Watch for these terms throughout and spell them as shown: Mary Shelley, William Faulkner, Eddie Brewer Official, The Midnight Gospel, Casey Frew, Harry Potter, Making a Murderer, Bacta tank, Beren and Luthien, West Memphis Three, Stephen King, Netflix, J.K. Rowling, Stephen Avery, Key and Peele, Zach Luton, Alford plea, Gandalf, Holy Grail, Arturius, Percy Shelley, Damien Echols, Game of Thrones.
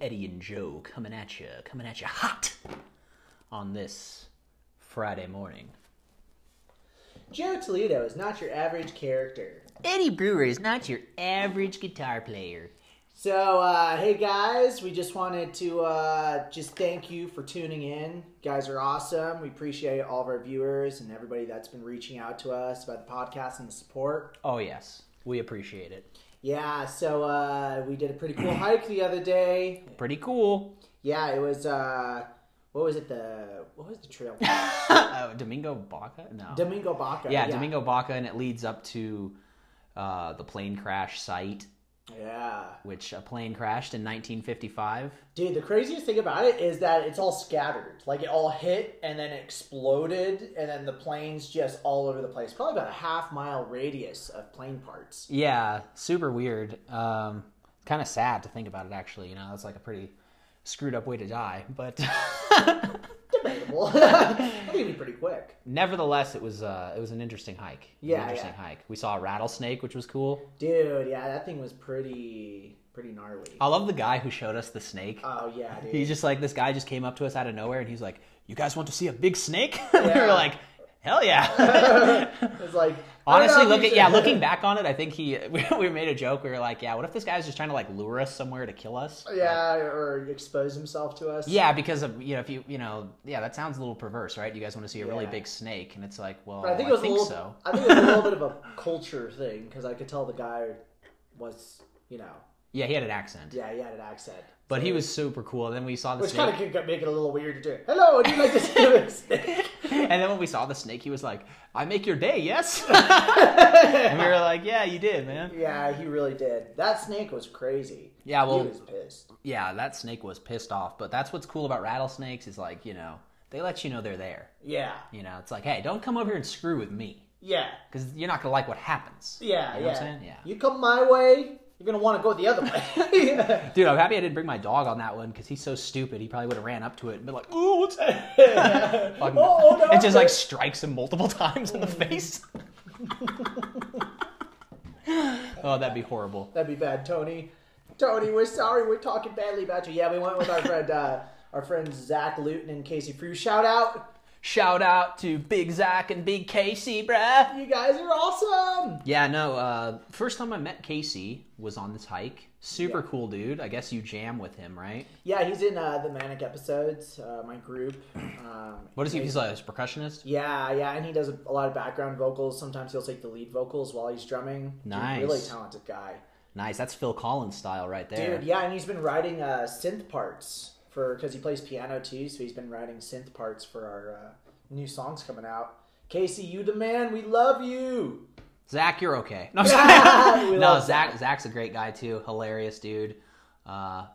Eddie, and Joe coming at you hot on this Friday morning. Joe Toledo is not your average character. Eddie Brewer is not your average guitar player. So, hey guys, we just wanted to just thank you for tuning in. You guys are awesome. We appreciate all of our viewers and everybody that's been reaching out to us about the podcast and the support. Oh, yes. We appreciate it. Yeah, so we did a pretty cool hike the other day. Pretty cool. Yeah, it was... What was the trail? Domingo Baca? No. Domingo Baca. Yeah, yeah, Domingo Baca, and it leads up to the plane crash site. Yeah. Which a plane crashed in 1955. Dude, the craziest thing about it is that it's all scattered. Like, it all hit, and then it exploded, and then the plane's just all over the place. Probably about a half-mile radius of plane parts. Yeah, super weird. Kind of sad to think about it, actually. You know, that's like a pretty... screwed up way to die, but debatable. I think it'd be pretty quick. Nevertheless, it was an interesting hike. Hike. We saw a rattlesnake, which was cool. Dude, yeah, that thing was pretty gnarly. I love the guy who showed us the snake. Oh yeah, dude. He's just like, this guy just came up to us out of nowhere, and he's like, "You guys want to see a big snake?" And yeah. We were like, "Hell yeah!" It's like, honestly, looking back on it, I think we made a joke. We were like, yeah, what if this guy's just trying to like lure us somewhere to kill us? Yeah, or expose himself to us. Yeah, because of, you know, if you, you know, yeah, that sounds a little perverse, right? You guys want to see a really big snake, and it's like, well, but I think it was a little bit of a culture thing, because I could tell the guy was, you know. Yeah, he had an accent. But he was super cool. And then we saw the snake. Which kind of could make it a little weird to do. Hello, would you like to see this snake? And then when we saw the snake, he was like, I make your day, yes? And we were like, yeah, you did, man. Yeah, he really did. That snake was crazy. Yeah, well. He was pissed. Yeah, that snake was pissed off. But that's what's cool about rattlesnakes is, like, you know, they let you know they're there. Yeah. You know, it's like, hey, don't come over here and screw with me. Yeah. Because you're not going to like what happens. Yeah, you know what I'm saying? Yeah. You come my way. You're going to want to go the other way. Yeah. Dude, I'm happy I didn't bring my dog on that one, because he's so stupid. He probably would have ran up to it and been like, ooh, what's that? Yeah. No. It just like strikes him multiple times in the face. Oh, that'd be horrible. That'd be bad, Tony. Tony, we're sorry. We're talking badly about you. Yeah, we went with our friends Zach Luton and Casey Frew. Shout out. Shout out to Big Zach and Big Casey, bruh. You guys are awesome. Yeah, no, first time I met Casey was on this hike. Super cool dude. I guess you jam with him, right? Yeah, he's in the Manic episodes, my group. What is he? He's like a percussionist? Yeah, and he does a lot of background vocals. Sometimes he'll take the lead vocals while he's drumming. Nice. He's a really talented guy. Nice, that's Phil Collins style right there. Dude, yeah, and he's been writing synth parts. Because he plays piano too, so he's been writing synth parts for our new songs coming out. Casey, you the man. We love you. Zach, you're okay. No, Zach's a great guy too. Hilarious dude.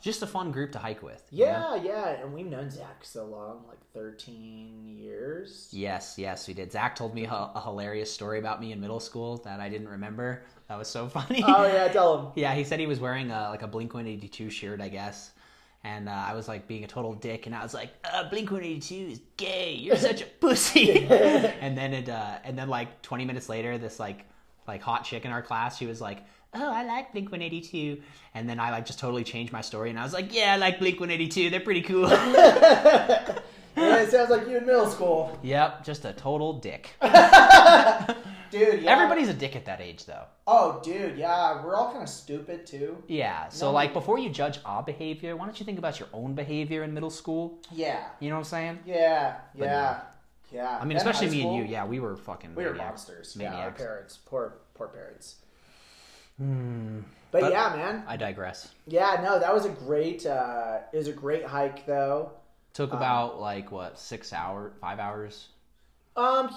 Just a fun group to hike with. Yeah, and we've known Zach so long, like 13 years. Yes, we did. Zach told me a hilarious story about me in middle school that I didn't remember. That was so funny. Oh yeah, tell him. Yeah, he said he was wearing a Blink-182 shirt, I guess. And I was like being a total dick, and I was like, Blink-182 is gay. You're such a pussy. And then like 20 minutes later, this like hot chick in our class, she was like, oh, I like Blink-182. And then I like just totally changed my story, and I was like, yeah, I like Blink-182. They're pretty cool. Yeah, it sounds like you in middle school. Yep, just a total dick. Dude, yeah. Everybody's a dick at that age, though. Oh, dude, yeah. We're all kind of stupid, too. Yeah. So, before you judge our behavior, why don't you think about your own behavior in middle school? Yeah. You know what I'm saying? Yeah. But yeah. No. Yeah. I mean, especially me and you. Yeah, we were fucking monsters. Maniacs. Yeah, our parents. Poor parents. But yeah, man. I digress. Yeah, no, that was a great, it was a great hike, though. Took about, 5 hours?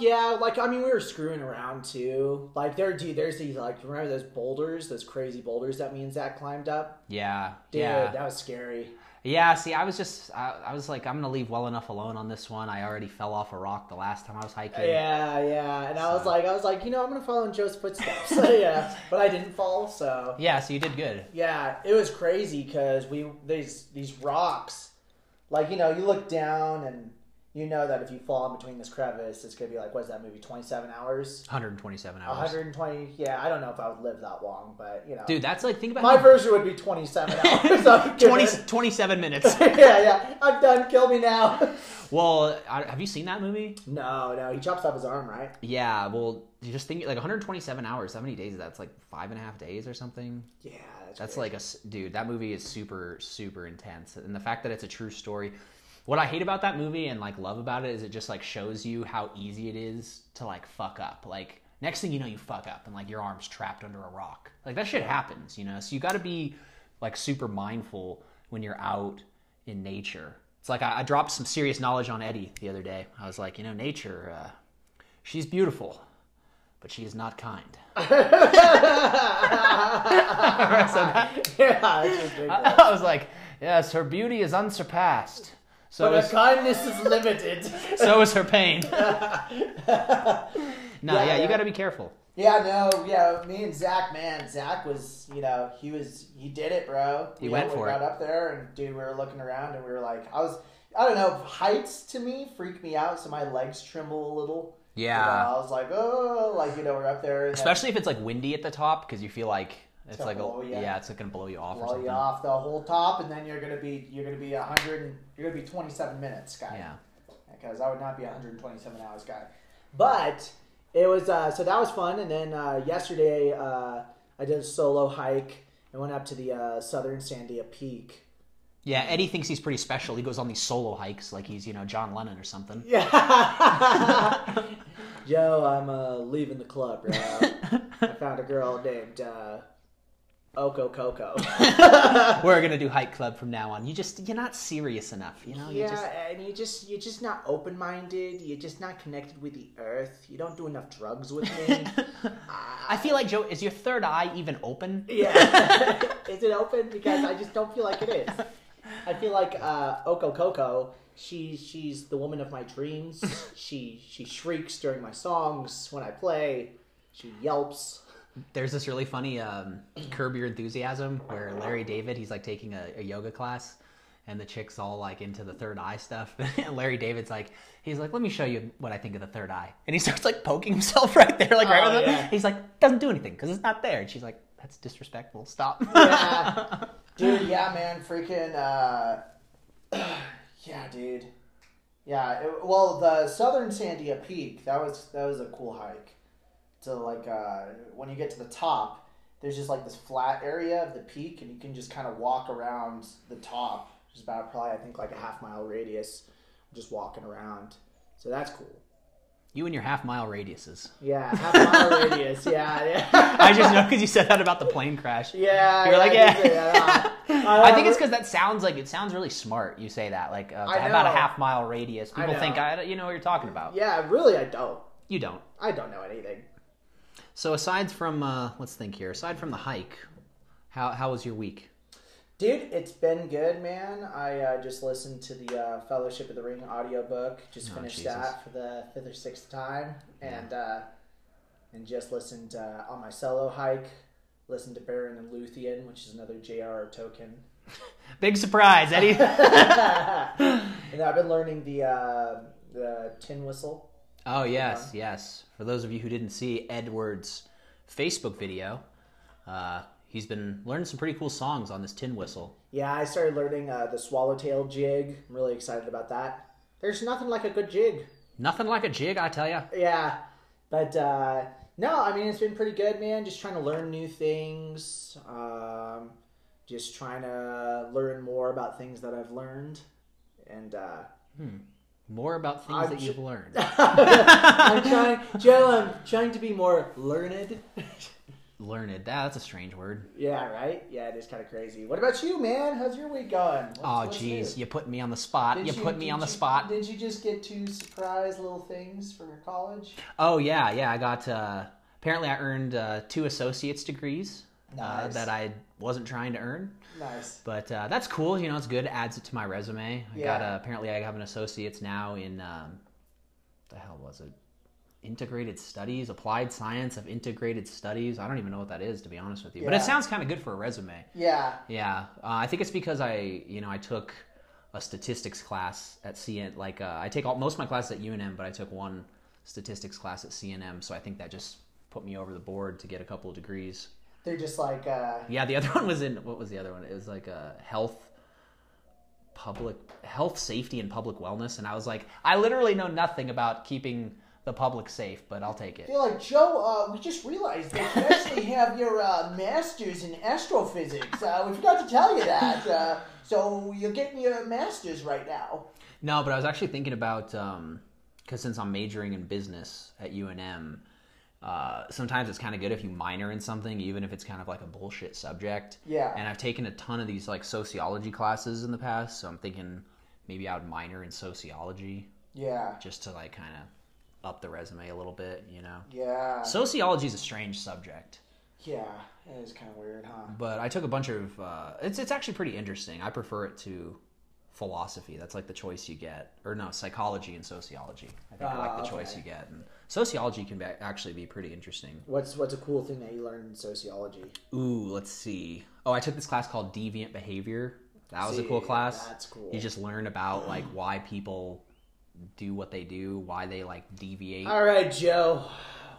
Yeah, we were screwing around, too. There's these, remember those boulders, those crazy boulders that me and Zach climbed up? Yeah. Dude, that was scary. Yeah, see, I was like, I'm going to leave well enough alone on this one. I already fell off a rock the last time I was hiking. Yeah, and so. I was like, you know, I'm going to follow in Joe's footsteps. Yeah, but I didn't fall, so. Yeah, so you did good. Yeah, it was crazy, because these rocks, you look down and... you know that if you fall in between this crevice, it's going to be like, what's that movie, 27 hours? 127 hours. 120, yeah, I don't know if I would live that long, but, you know. Dude, that's like, think about my version would be 27 hours. 27 minutes. yeah, I'm done, kill me now. Well, have you seen that movie? No, he chops off his arm, right? Yeah, well, you just think, like, 127 hours, how many days is that? It's like 5.5 days or something? Yeah, that's like a, dude, that movie is super, super intense. And the fact that it's a true story, what I hate about that movie and, like, love about it is it just, like, shows you how easy it is to, like, fuck up. Like, next thing you know, you fuck up and, like, your arm's trapped under a rock. Like, that shit happens, you know? So you gotta be, like, super mindful when you're out in nature. It's like I dropped some serious knowledge on Eddie the other day. I was like, you know, nature, she's beautiful, but she is not kind. I was like, yes, her beauty is unsurpassed. So but her kindness is limited. So is her pain. You got to be careful. Me and Zach, man, Zach was, you know, he did it, bro. He went for it. We got up there, and dude, we were looking around, and we were like, I don't know, heights to me freak me out, so my legs tremble a little. Yeah. You know, I was like, oh, like, you know, we're up there. Especially if it's, like, windy at the top, because you feel like it's like, it's like gonna blow you off. Blow or something. You off the whole top, and then you're gonna be 100. You're gonna be 27 minutes, guy. Yeah. Because I would not be 127 hours, guy. But it was so that was fun. And then yesterday I did a solo hike and went up to the southern Sandia Peak. Yeah, Eddie thinks he's pretty special. He goes on these solo hikes like he's, you know, John Lennon or something. Yeah. Yo, I'm leaving the club, bro. I found a girl named. Oko Coco. We're gonna do Hike Club from now on. You're not serious enough, you know. You're just not open minded. You're just not connected with the earth. You don't do enough drugs with me. I feel like, Joe, is your third eye even open? Yeah, is it open? Because I just don't feel like it is. I feel like Oko Coco. She's the woman of my dreams. She shrieks during my songs when I play. She yelps. There's this really funny Curb Your Enthusiasm where Larry David, he's like taking a yoga class and the chick's all like into the third eye stuff. And Larry David's like, he's like, let me show you what I think of the third eye. And he starts like poking himself right there, like right with him. He's like, doesn't do anything because it's not there. And she's like, that's disrespectful. Stop. Yeah. Dude, yeah, man. Freaking, yeah, dude. Yeah. Well, the Southern Sandia Peak, that was a cool hike. So, like, when you get to the top, there's just, like, this flat area of the peak, and you can just kind of walk around the top, which is about probably, I think, like a half-mile radius, just walking around. So that's cool. You and your half-mile radiuses. Yeah, half-mile radius, yeah. I just know because you said that about the plane crash. Yeah. You were like, yeah. I think it's because that sounds like, it sounds really smart, you say that, like, about a half-mile radius. People think, you know what you're talking about. Yeah, really, I don't. You don't. I don't know anything. So aside from, let's think here, aside from the hike, how was your week? Dude, it's been good, man. I just listened to the Fellowship of the Ring audiobook, finished that for the fifth or sixth time, and just listened on my solo hike, listened to Beren and Luthien, which is another J.R.R. Tolkien. Big surprise, Eddie. And I've been learning the tin whistle. Oh, yes, yes. For those of you who didn't see Edward's Facebook video, he's been learning some pretty cool songs on this tin whistle. Yeah, I started learning the swallowtail jig. I'm really excited about that. There's nothing like a good jig. Nothing like a jig, I tell ya. Yeah, but no, I mean, it's been pretty good, man. Just trying to learn new things. Just trying to learn more about things that I've learned. And, More about things that you've learned. I'm trying to be more learned. Learned. That's a strange word. Yeah, right? Yeah, it is kind of crazy. What about you, man? How's your week going? Oh, geez. You put me on the spot. Did you just get two surprise little things from your college? Oh, yeah. Yeah, I got... apparently, I earned 2 associate's degrees. Nice. That I wasn't trying to earn. Nice. But that's cool. You know, it's good. It adds it to my resume. Apparently I have an associate's now in, integrated studies, applied science of integrated studies. I don't even know what that is, to be honest with you. Yeah. But it sounds kind of good for a resume. Yeah. Yeah. I think it's because I took a statistics class at CNM. Like I take most of my classes at UNM, but I took one statistics class at CNM. So I think that just put me over the board to get a couple of degrees. They're just like... Yeah, the other one was in... What was the other one? It was like health, safety, and public wellness. And I was like, I literally know nothing about keeping the public safe, but I'll take it. They're like, Joe, we just realized that you actually have your master's in astrophysics. We forgot to tell you that. So you're getting your master's right now. No, but I was actually thinking about... because since I'm majoring in business at UNM... sometimes it's kind of good if you minor in something, even if it's kind of like a bullshit subject. Yeah. And I've taken a ton of these like sociology classes in the past, so I'm thinking maybe I would minor in sociology. Yeah. Just to like kind of up the resume a little bit, you know? Yeah. Sociology is a strange subject. Yeah, it is kind of weird, huh? But I took a bunch of... it's actually pretty interesting. I prefer it to philosophy. That's like the choice you get. Or no, psychology and sociology. I think I like the choice you get. And sociology can actually be pretty interesting. What's a cool thing that you learned in sociology? Ooh, let's see. Oh, I took this class called Deviant Behavior. That was a cool class. That's cool. You just learn about like why people do what they do, why they like deviate. All right, Joe.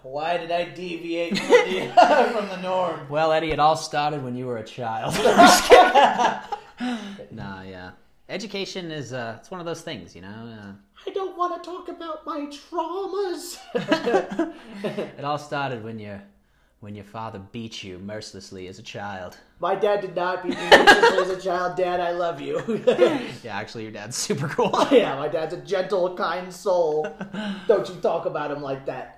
Why did I deviate from the norm? Well, Eddie, it all started when you were a child. Nah, yeah. Education is it's one of those things, you know. I don't want to talk about my traumas. It all started when your father beat you mercilessly as a child. My dad did not beat me mercilessly as a child. Dad, I love you. Yeah, actually, your dad's super cool. Yeah, my dad's a gentle, kind soul. Don't you talk about him like that.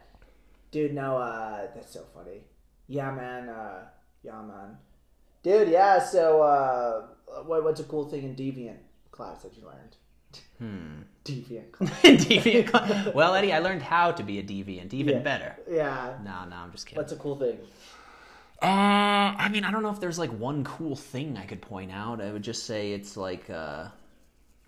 Dude, no, that's so funny. Yeah, man. Dude, yeah, so what's a cool thing in Deviant class that you learned? Deviant class. Deviant class. Well, Eddie, I learned how to be a deviant, even better. Yeah. No, I'm just kidding. What's a cool thing? I mean, I don't know if there's like one cool thing I could point out. I would just say it's like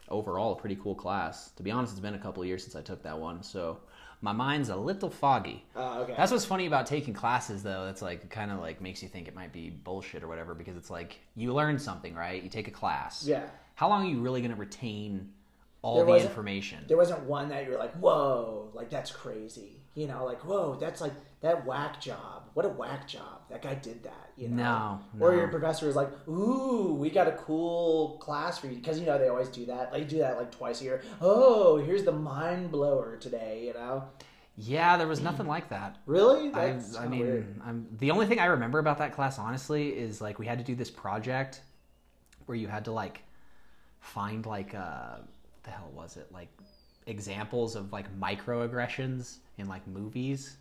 overall a pretty cool class. To be honest, it's been a couple of years since I took that one, so my mind's a little foggy. Oh, okay. That's what's funny about taking classes, though. That's like kind of like makes you think it might be bullshit or whatever, because it's like you learn something, right? You take a class. Yeah. How long are you really going to retain all the information? There wasn't one that you were like, whoa, like that's crazy. You know, like, whoa, that's like that whack job. What a whack job. That guy did that, you know? No. Or your professor was like, ooh, we got a cool class for you. Because, you know, they always do that. They do that like twice a year. Oh, here's the mind blower today, you know? Yeah, there was nothing like that. Really? That's I mean, weird. The only thing I remember about that class, honestly, is like we had to do this project where you had to like find like, the hell was it? Like examples of like microaggressions in like movies.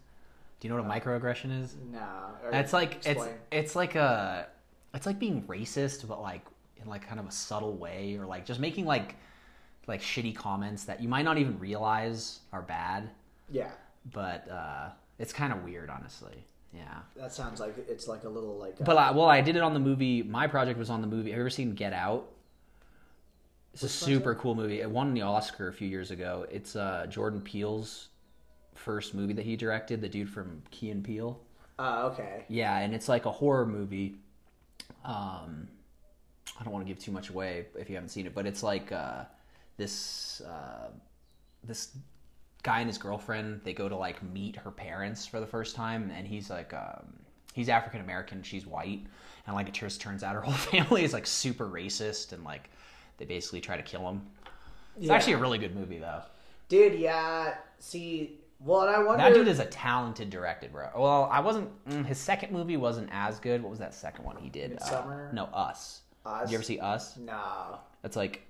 Do you know what a microaggression is? No. That's like it's like being racist, but like in like kind of a subtle way, or like just making like shitty comments that you might not even realize are bad. Yeah. But it's kind of weird, honestly. Yeah. That sounds like it's like a little like. But I did it on the movie. My project was on the movie. Have you ever seen Get Out? It's a super cool movie. It won the Oscar a few years ago. It's Jordan Peele's first movie that he directed, the dude from Key and Peele. Oh, okay. Yeah, and it's like a horror movie. I don't want to give too much away if you haven't seen it, but it's like this guy and his girlfriend, they go to like meet her parents for the first time, and he's like... he's African American, she's white, and like it just turns out her whole family is like super racist, and like... they basically try to kill him. It's actually a really good movie, though. Dude, yeah. See, well, and I wonder... That dude is a talented director, bro. Well, I wasn't... his second movie wasn't as good. What was that second one he did? Midsummer? No, Us. Us? Did you ever see Us? No. It's like...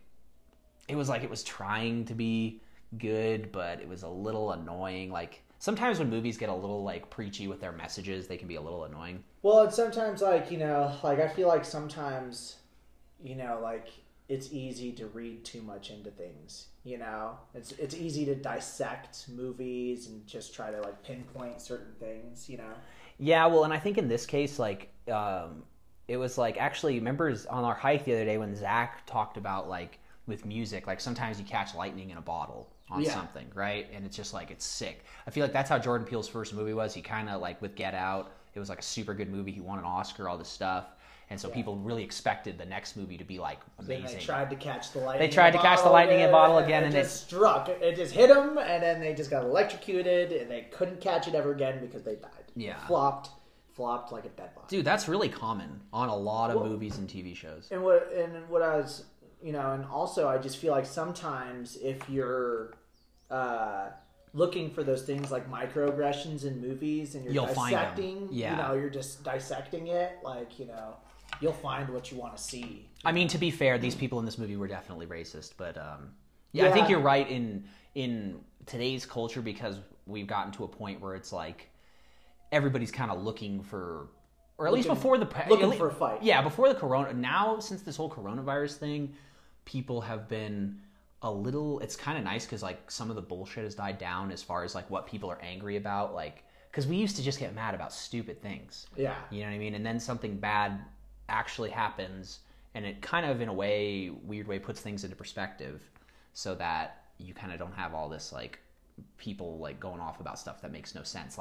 It was trying to be good, but it was a little annoying. Like, sometimes when movies get a little, like, preachy with their messages, they can be a little annoying. Well, it's sometimes, like, you know... Like, I feel like sometimes, you know, like... it's easy to read too much into things, you know? It's easy to dissect movies and just try to, like, pinpoint certain things, you know? Yeah, well, and I think in this case, like, it was, like, actually, remember on our hike the other day when Zach talked about, like, with music, like, sometimes you catch lightning in a bottle on something, right? And it's just, like, it's sick. I feel like that's how Jordan Peele's first movie was. He kind of, like, with Get Out, it was, like, a super good movie. He won an Oscar, all this stuff. And so people really expected the next movie to be like amazing. Then they tried to catch the lightning. They tried to catch the lightning in a bottle again, and it just struck. It just hit them, and then they just got electrocuted, and they couldn't catch it ever again because they died. Yeah, flopped like a dead body. Dude, that's really common on a lot of movies and TV shows. And what I was, and also I just feel like sometimes if you're looking for those things like microaggressions in movies, and you'll dissecting, you're just dissecting it, you'll find what you want to see. I mean, to be fair, these people in this movie were definitely racist, but I think you're right in today's culture, because we've gotten to a point where it's like everybody's kind of looking for, or at least before the for a fight. Yeah, before the corona. Now, since this whole coronavirus thing, people have been a little. It's kind of nice because some of the bullshit has died down as far as what people are angry about. Because we used to just get mad about stupid things. Yeah, you know what I mean. And then something bad actually happens, and it kind of, in a way, weird way, puts things into perspective, so that you kind of don't have all this people going off about stuff that makes no sense,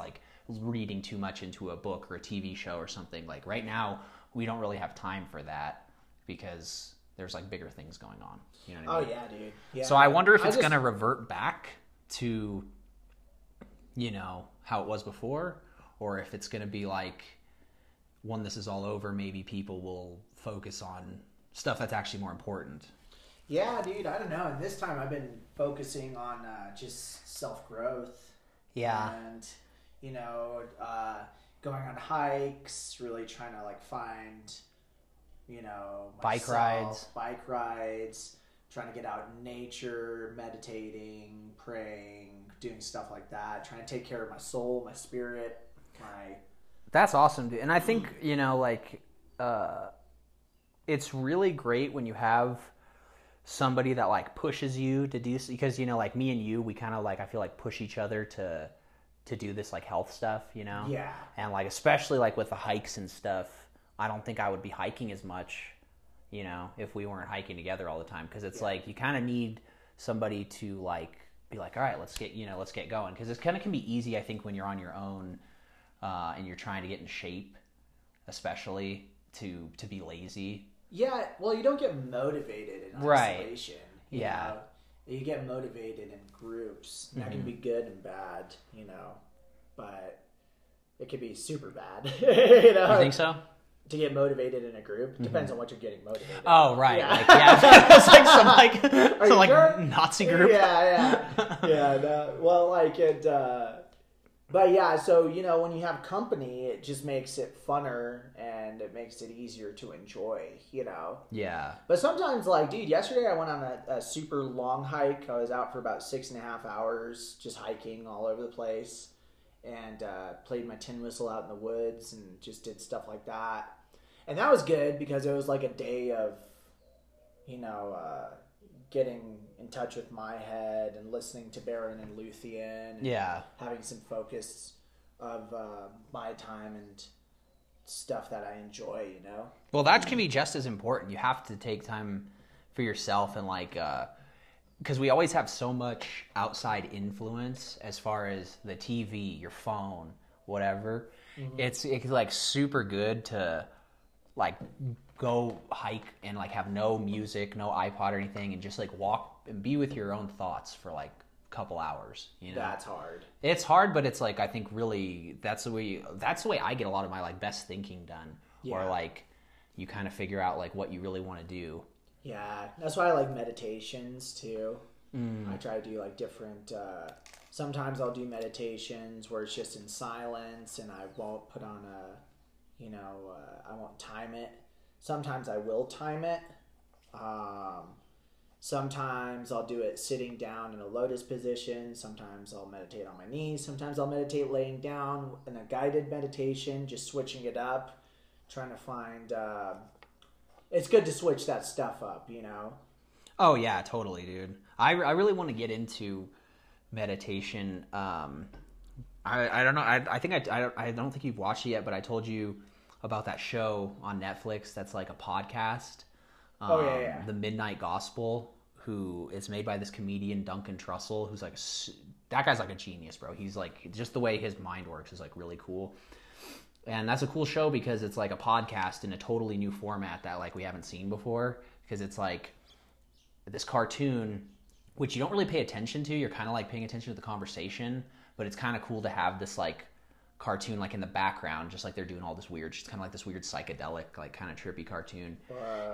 reading too much into a book or a TV show or something. Right now we don't really have time for that because there's bigger things going on, what I mean? So I wonder if it's going to revert back to how it was before, or if it's going to be when this is all over, maybe people will focus on stuff that's actually more important. Yeah, dude, I don't know. And this time I've been focusing on just self-growth. Yeah. And, going on hikes, really trying to, find, myself, bike rides, trying to get out in nature, meditating, praying, doing stuff like that, trying to take care of my soul, my spirit, my... That's awesome, dude. And I think, it's really great when you have somebody that, pushes you to do... Because, me and you, we kind of, I feel push each other to do this, health stuff, Yeah. And, especially, with the hikes and stuff, I don't think I would be hiking as much, if we weren't hiking together all the time. Because it's, you kind of need somebody to, be all right, let's get going. Because it kind of can be easy, I think, when you're on your own... and you're trying to get in shape, especially to be lazy. Yeah, well, you don't get motivated in isolation. Right. Yeah. You get motivated in groups. Mm-hmm. That can be good and bad, but it could be super bad. You think so? To get motivated in a group depends on what you're getting motivated. Oh, right. Yeah. It's some Nazi group. Yeah. Yeah. No, well, it. But yeah, so, when you have company, it just makes it funner and it makes it easier to enjoy, Yeah. But sometimes, dude, yesterday I went on a super long hike. I was out for about 6.5 hours just hiking all over the place, and played my tin whistle out in the woods and just did stuff like that. And that was good because it was a day of, getting in touch with my head and listening to Beren and Luthien, and having some focus of my time and stuff that I enjoy, Well, that can be just as important. You have to take time for yourself, and because we always have so much outside influence as far as the TV, your phone, whatever. Mm-hmm. It's super good to go hike and have no music, no iPod or anything, and just walk and be with your own thoughts for a couple hours. That's hard. It's hard, but it's I think really that's the way I get a lot of my best thinking done. Yeah. Or you kind of figure out what you really want to do. Yeah, that's why I like meditations too. Mm. I try to do different. Sometimes I'll do meditations where it's just in silence, and I won't put on I won't time it. Sometimes I will time it. Sometimes I'll do it sitting down in a lotus position. Sometimes I'll meditate on my knees. Sometimes I'll meditate laying down in a guided meditation, just switching it up, trying to find... it's good to switch that stuff up, Oh, yeah, totally, dude. I really want to get into meditation. I don't know. I don't think you've watched it yet, but I told you... about that show on Netflix that's a podcast. The Midnight Gospel, who is made by this comedian Duncan Trussell, who's that guy's a genius, bro. He's just the way his mind works is really cool. And that's a cool show because it's like a podcast in a totally new format that like we haven't seen before, because it's like this cartoon, which you don't really pay attention to. You're kind of like paying attention to the conversation, but it's kind of cool to have this like cartoon like in the background, just like they're doing all this weird, just kind of like this weird psychedelic, like kind of trippy cartoon.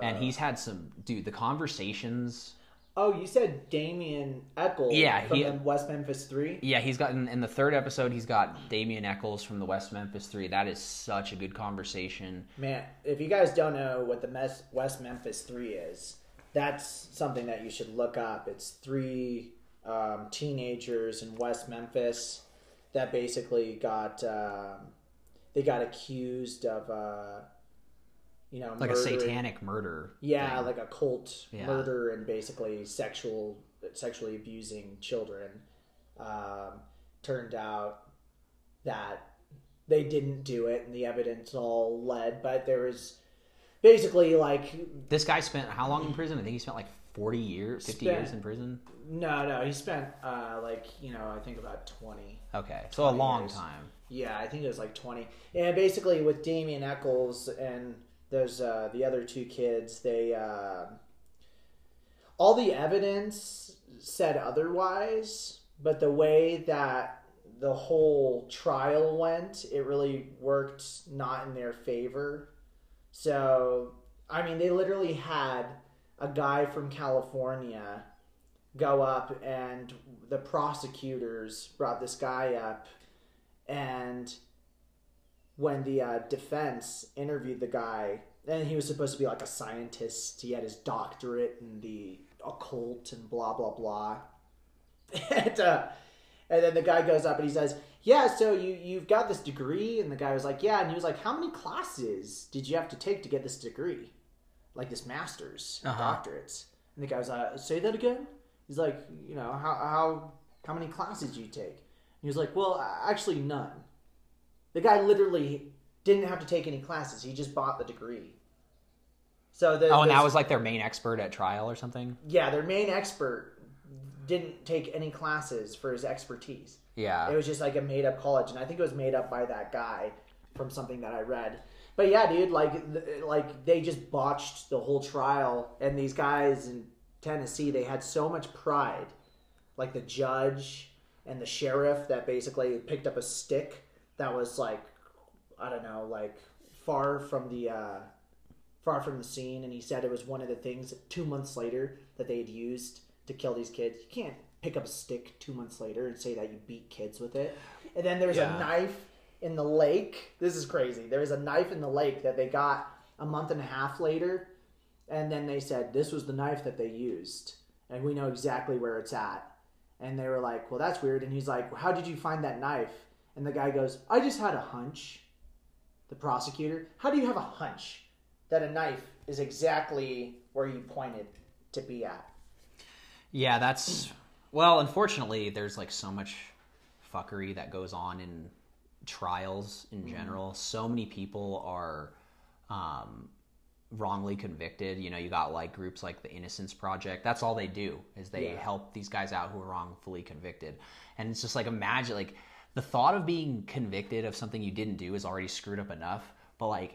And he's had some, dude, the conversations. Oh, you said Damien Echols from the West Memphis Three? Yeah, he's got, in the third episode, he's got Damien Echols from the West Memphis Three. That is such a good conversation. Man, if you guys don't know what the West Memphis Three is, that's something that you should look up. It's three teenagers in West Memphis that basically got, they got accused of... like a satanic murder. Yeah, thing. Like a cult murder and basically sexually abusing children. Turned out that they didn't do it, and the evidence all led. But there was basically like... This guy spent how long in prison? I think he spent like 40 years, 50 years in prison? No, he spent I think about 20. Okay, so a long time. Yeah, I think it was like 20. And basically with Damien Echols and... Those the other two kids, they all the evidence said otherwise, but the way that the whole trial went, it really worked not in their favor. So, I mean, they literally had a guy from California go up, and the prosecutors brought this guy up, and... when the defense interviewed the guy, and he was supposed to be like a scientist. He had his doctorate in the occult and blah, blah, blah. And then the guy goes up and he says, yeah, so you've got this degree. And the guy was like, yeah. And he was like, how many classes did you have to take to get this degree? Like this master's, doctorates. And the guy was like, say that again? He's like, how many classes do you take? And he was like, well, actually none. The guy literally didn't have to take any classes. He just bought the degree. So and that was like their main expert at trial or something? Yeah, their main expert didn't take any classes for his expertise. Yeah. It was just like a made-up college, and I think it was made up by that guy from something that I read. But yeah, dude, like they just botched the whole trial, and these guys in Tennessee, they had so much pride. Like the judge and the sheriff that basically picked up a stick that was like, I don't know, like far from the scene, and he said it was one of the things 2 months later that they had used to kill these kids. You can't pick up a stick 2 months later and say that you beat kids with it. And then there's a knife in the lake. This is crazy. There was a knife in the lake that they got a month and a half later, and then they said this was the knife that they used, and we know exactly where it's at. And they were like, well, that's weird. And he's like, well, how did you find that knife? And the guy goes, I just had a hunch. The prosecutor, how do you have a hunch that a knife is exactly where you pointed to be at? Yeah, that's... Well, unfortunately, there's like so much fuckery that goes on in trials in general. Mm-hmm. So many people are wrongly convicted. You got like groups like the Innocence Project. That's all they do is they help these guys out who are wrongfully convicted. And it's just like, imagine... like. The thought of being convicted of something you didn't do is already screwed up enough. But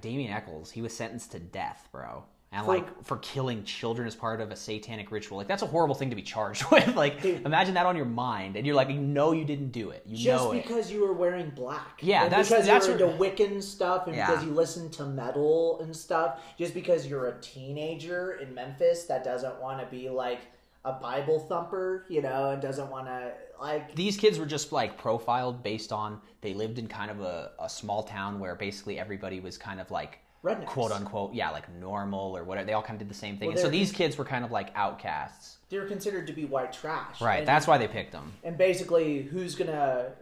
Damien Echols, he was sentenced to death, bro. And for killing children as part of a satanic ritual. Like, that's a horrible thing to be charged with. Like, dude, imagine that on your mind. And you're like, you didn't do it. Just because you were wearing black. Yeah, and because you were into Wiccan stuff and because you listened to metal and stuff. Just because you're a teenager in Memphis that doesn't want to be like a Bible thumper, and doesn't want to... Like, these kids were just like profiled based on they lived in kind of a small town where basically everybody was kind of like rednecks, quote unquote, like normal or whatever. They all kind of did the same thing. Well, so these kids were kind of like outcasts. They were considered to be white trash, right? And that's why they picked them. And basically, who's gonna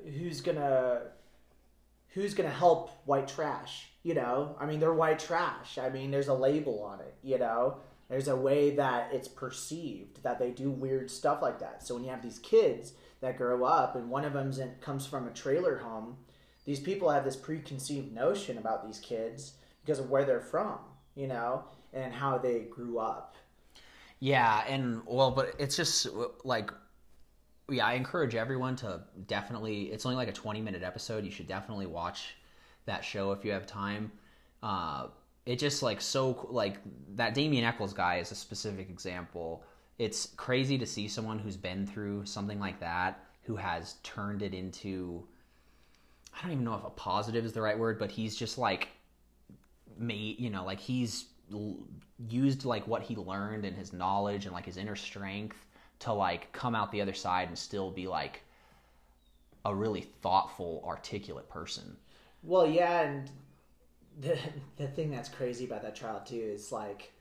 help white trash? I mean, they're white trash. I mean, there's a label on it. There's a way that it's perceived that they do weird stuff like that. So when you have these kids that grow up, and one of them comes from a trailer home, these people have this preconceived notion about these kids because of where they're from, and how they grew up. Yeah, but it's just like, I encourage everyone to definitely, it's only like a 20-minute episode. You should definitely watch that show if you have time. It just, like, so, like, that Damien Echols guy is a specific example. It's crazy to see someone who's been through something like that, who has turned it into, I don't even know if a positive is the right word, but he's just, like, made, you know, like, he's used, like, what he learned and his knowledge and, like, his inner strength to, like, come out the other side and still be, like, a really thoughtful, articulate person. Well, yeah, and the thing that's crazy about that trial too is, like,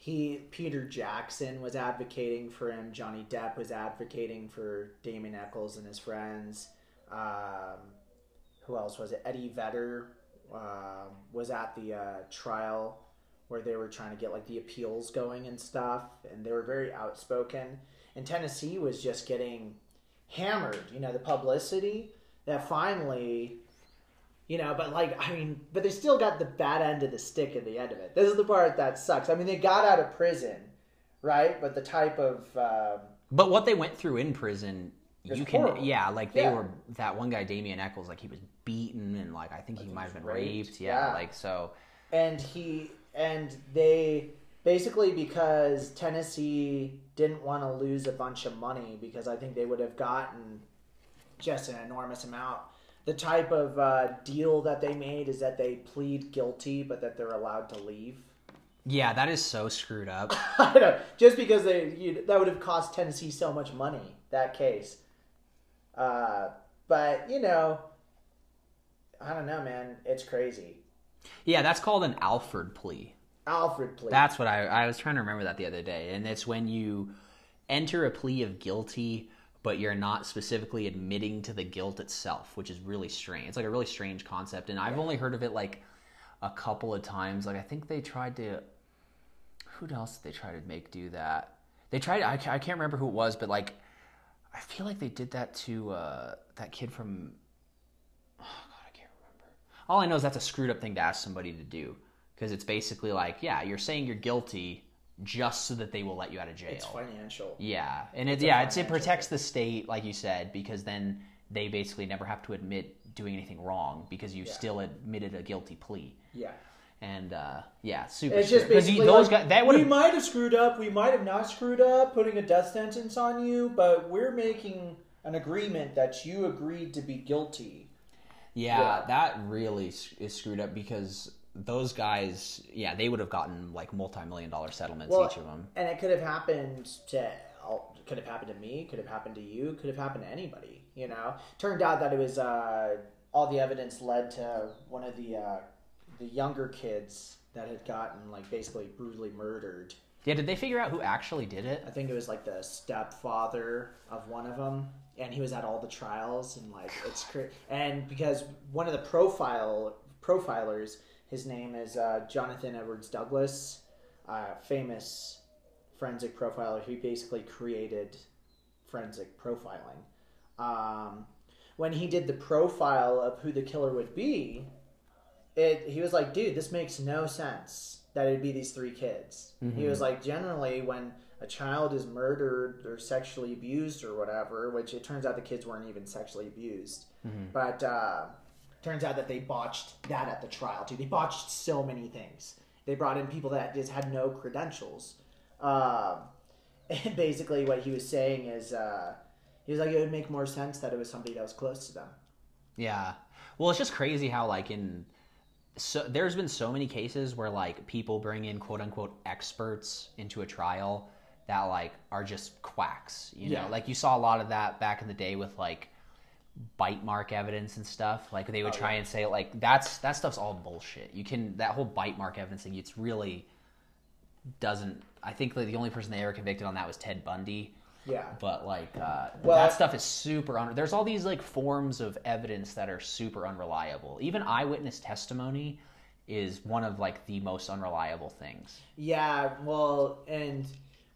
Peter Jackson was advocating for him, Johnny Depp was advocating for Damien Echols and his friends, who else was it, Eddie Vedder was at the trial where they were trying to get, like, the appeals going and stuff, and they were very outspoken, and Tennessee was just getting hammered, you know, the publicity that finally, you know, but, like, I mean, but they still got the bad end of the stick at the end of it. This is the part that sucks. I mean, they got out of prison, right? But the type of... but what they went through in prison, you can... horrible. Yeah, like, they were... That one guy, Damien Echols, like, he was beaten and, like, I think he might have been raped. Yeah, like, so... And he... And they... Basically because Tennessee didn't want to lose a bunch of money, because I think they would have gotten just an enormous amount... The type of deal that they made is that they plead guilty, but that they're allowed to leave. Yeah, that is so screwed up. I know. Just because that would have cost Tennessee so much money, that case. But, you know, I don't know, man. It's crazy. Yeah, that's called an Alford plea. Alford plea. That's what I was trying to remember that the other day. And it's when you enter a plea of guilty... but you're not specifically admitting to the guilt itself, which is really strange. It's, like, a really strange concept, and I've only heard of it, like, a couple of times. Like, I think they tried to... Who else did they try to make do that? They tried... I can't remember who it was, but, like, I feel like they did that to that kid from... Oh, God, I can't remember. All I know is that's a screwed-up thing to ask somebody to do, because it's basically like, yeah, you're saying you're guilty... just so that they will let you out of jail. It's financial. Yeah. And it protects the state, like you said, because then they basically never have to admit doing anything wrong, because you still admitted a guilty plea. Yeah. And super. It's just basically those guys, that we might have screwed up, we might have not screwed up putting a death sentence on you, but we're making an agreement that you agreed to be guilty. Yeah, that really is screwed up, because those guys, yeah, they would have gotten, like, multi-million-dollar settlements, each of them. And it could have happened to me, could have happened to you, could have happened to anybody, you know? Turned out that it was, all the evidence led to one of the younger kids that had gotten, like, basically brutally murdered. Yeah, did they figure out who actually did it? I think it was, like, the stepfather of one of them, and he was at all the trials, and, like, it's crazy. And because one of the profilers... His name is Jonathan Edwards Douglas, famous forensic profiler who basically created forensic profiling. When he did the profile of who the killer would be, he was like, dude, this makes no sense that it'd be these three kids. Mm-hmm. He was like, generally when a child is murdered or sexually abused or whatever, which it turns out the kids weren't even sexually abused, mm-hmm. but... turns out that they botched that at the trial, too. They botched so many things. They brought in people that just had no credentials. And basically what he was saying is, he was like, it would make more sense that it was somebody that was close to them. Yeah. Well, it's just crazy how, like, there's been so many cases where, like, people bring in quote-unquote experts into a trial that, like, are just quacks, you know? Like, you saw a lot of that back in the day with, like, bite mark evidence and stuff. Like, they would try and say, like, that stuff's all bullshit. That whole bite mark evidence thing, it's really doesn't... I think, like, the only person they ever convicted on that was Ted Bundy. Yeah. But, like, that stuff is super... there's all these, like, forms of evidence that are super unreliable. Even eyewitness testimony is one of, like, the most unreliable things. Yeah, well, and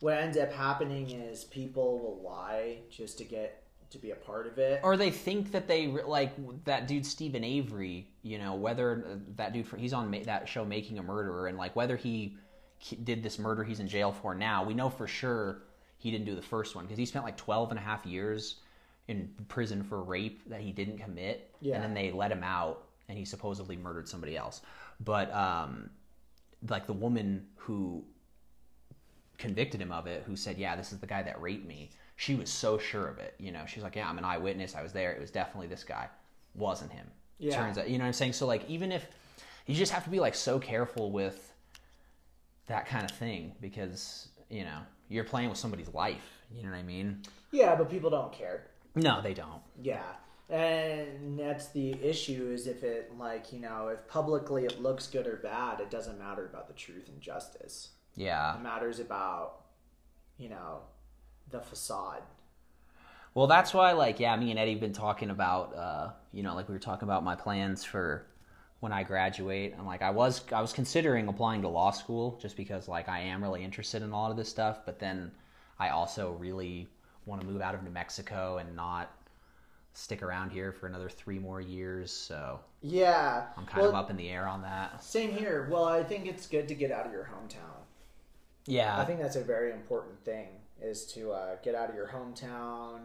what ends up happening is people will lie just to get... to be a part of it. Or they think that they, like, that dude Stephen Avery, you know, whether that dude, he's on that show Making a Murderer, and, like, whether he did this murder he's in jail for now, we know for sure he didn't do the first one, because he spent, like, 12 and a half years in prison for rape that he didn't commit, and then they let him out, and he supposedly murdered somebody else. But like the woman who convicted him of it, who said, yeah, this is the guy that raped me, she was so sure of it. You know, she's like, yeah, I'm an eyewitness. I was there. It was definitely this guy. Wasn't him. Yeah. Turns out, you know what I'm saying? So like, even if you just have to be like so careful with that kind of thing, because, you know, you're playing with somebody's life. You know what I mean? Yeah, but people don't care. No, they don't. Yeah. And that's the issue, is if it, like, you know, if publicly it looks good or bad, it doesn't matter about the truth and justice. Yeah. It matters about, you know, the facade. Well, that's why, like, yeah, me and Eddie have been talking about, you know, like we were talking about my plans for when I graduate. And, like, I was considering applying to law school just because, like, I am really interested in a lot of this stuff. But then I also really want to move out of New Mexico and not stick around here for another 3 more years, so yeah, I'm kind of up in the air on that. Same here. Well, I think it's good to get out of your hometown. Yeah, I think that's a very important thing, is to get out of your hometown,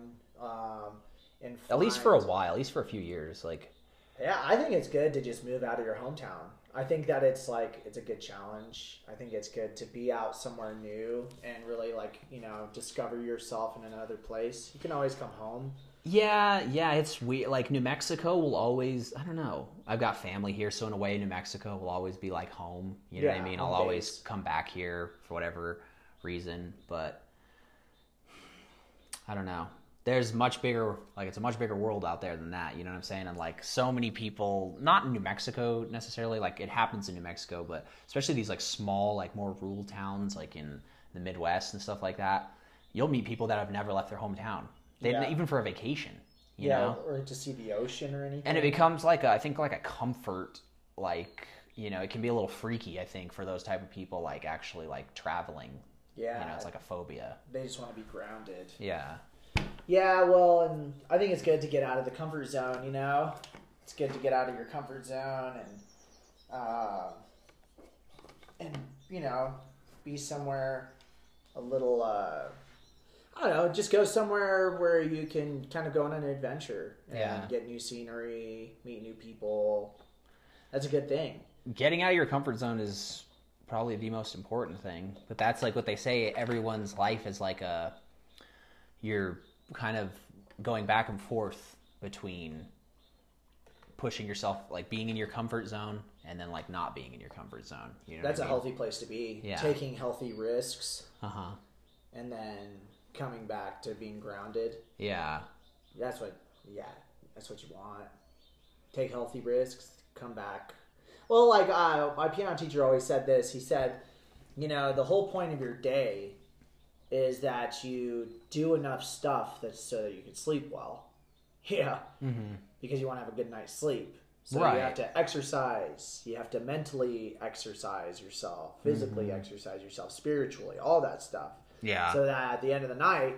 and at least for a while, at least for a few years. Like, yeah, I think it's good to just move out of your hometown. I think that it's like, it's a good challenge. I think it's good to be out somewhere new and really, like, you know, discover yourself in another place. You can always come home. Yeah, it's weird. Like, New Mexico will always, I don't know. I've got family here, so in a way, New Mexico will always be like home. You know what I mean? I'll always come back here for whatever reason, but I don't know. There's much bigger, like, it's a much bigger world out there than that. You know what I'm saying? And, like, so many people, not in New Mexico necessarily, like, it happens in New Mexico, but especially these, like, small, like, more rural towns, like in the Midwest and stuff like that, you'll meet people that have never left their hometown. They didn't, even for a vacation, you know? Or to see the ocean or anything. And it becomes like a, I think, like a comfort, like, you know, it can be a little freaky, I think, for those type of people, like, actually, like, traveling. Yeah. You know, it's like a phobia. They just want to be grounded. Yeah. Yeah, well, and I think it's good to get out of the comfort zone, you know? It's good to get out of your comfort zone and you know, be somewhere a little, I don't know, just go somewhere where you can kind of go on an adventure and get new scenery, meet new people. That's a good thing. Getting out of your comfort zone is probably the most important thing. But that's like what they say, everyone's life is like a, you're kind of going back and forth between pushing yourself, like being in your comfort zone and then like not being in your comfort zone. You know that's what I mean? Healthy place to be. Yeah. Taking healthy risks. Uh-huh. And then coming back to being grounded. Yeah. That's what you want. Take healthy risks, come back. Well, like my piano teacher always said this. He said, you know, the whole point of your day is that you do enough stuff that's so that you can sleep well. Yeah. Mm-hmm. Because you want to have a good night's sleep. So right. You have to exercise. You have to mentally exercise yourself, physically exercise yourself, spiritually, all that stuff. Yeah. So that at the end of the night,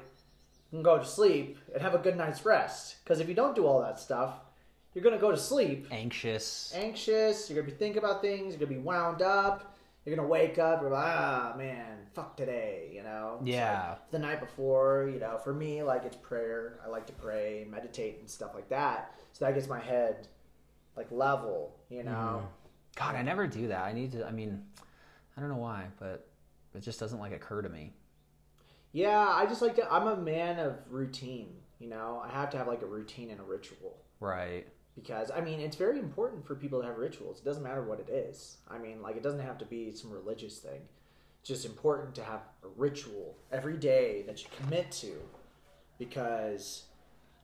you can go to sleep and have a good night's rest. Because if you don't do all that stuff, you're going to go to sleep anxious. You're going to be thinking about things. You're going to be wound up. You're going to wake up. You're like, man, fuck today, you know? Yeah. Like the night before, you know, for me, like, it's prayer. I like to pray and meditate and stuff like that. So that gets my head, like, level, you know? God, I never do that. I need to, I mean, I don't know why, but it just doesn't, like, occur to me. Yeah, I just like to, I'm a man of routine, you know? I have to have like a routine and a ritual. Right. Because, I mean, it's very important for people to have rituals. It doesn't matter what it is. I mean, like, it doesn't have to be some religious thing. It's just important to have a ritual every day that you commit to, because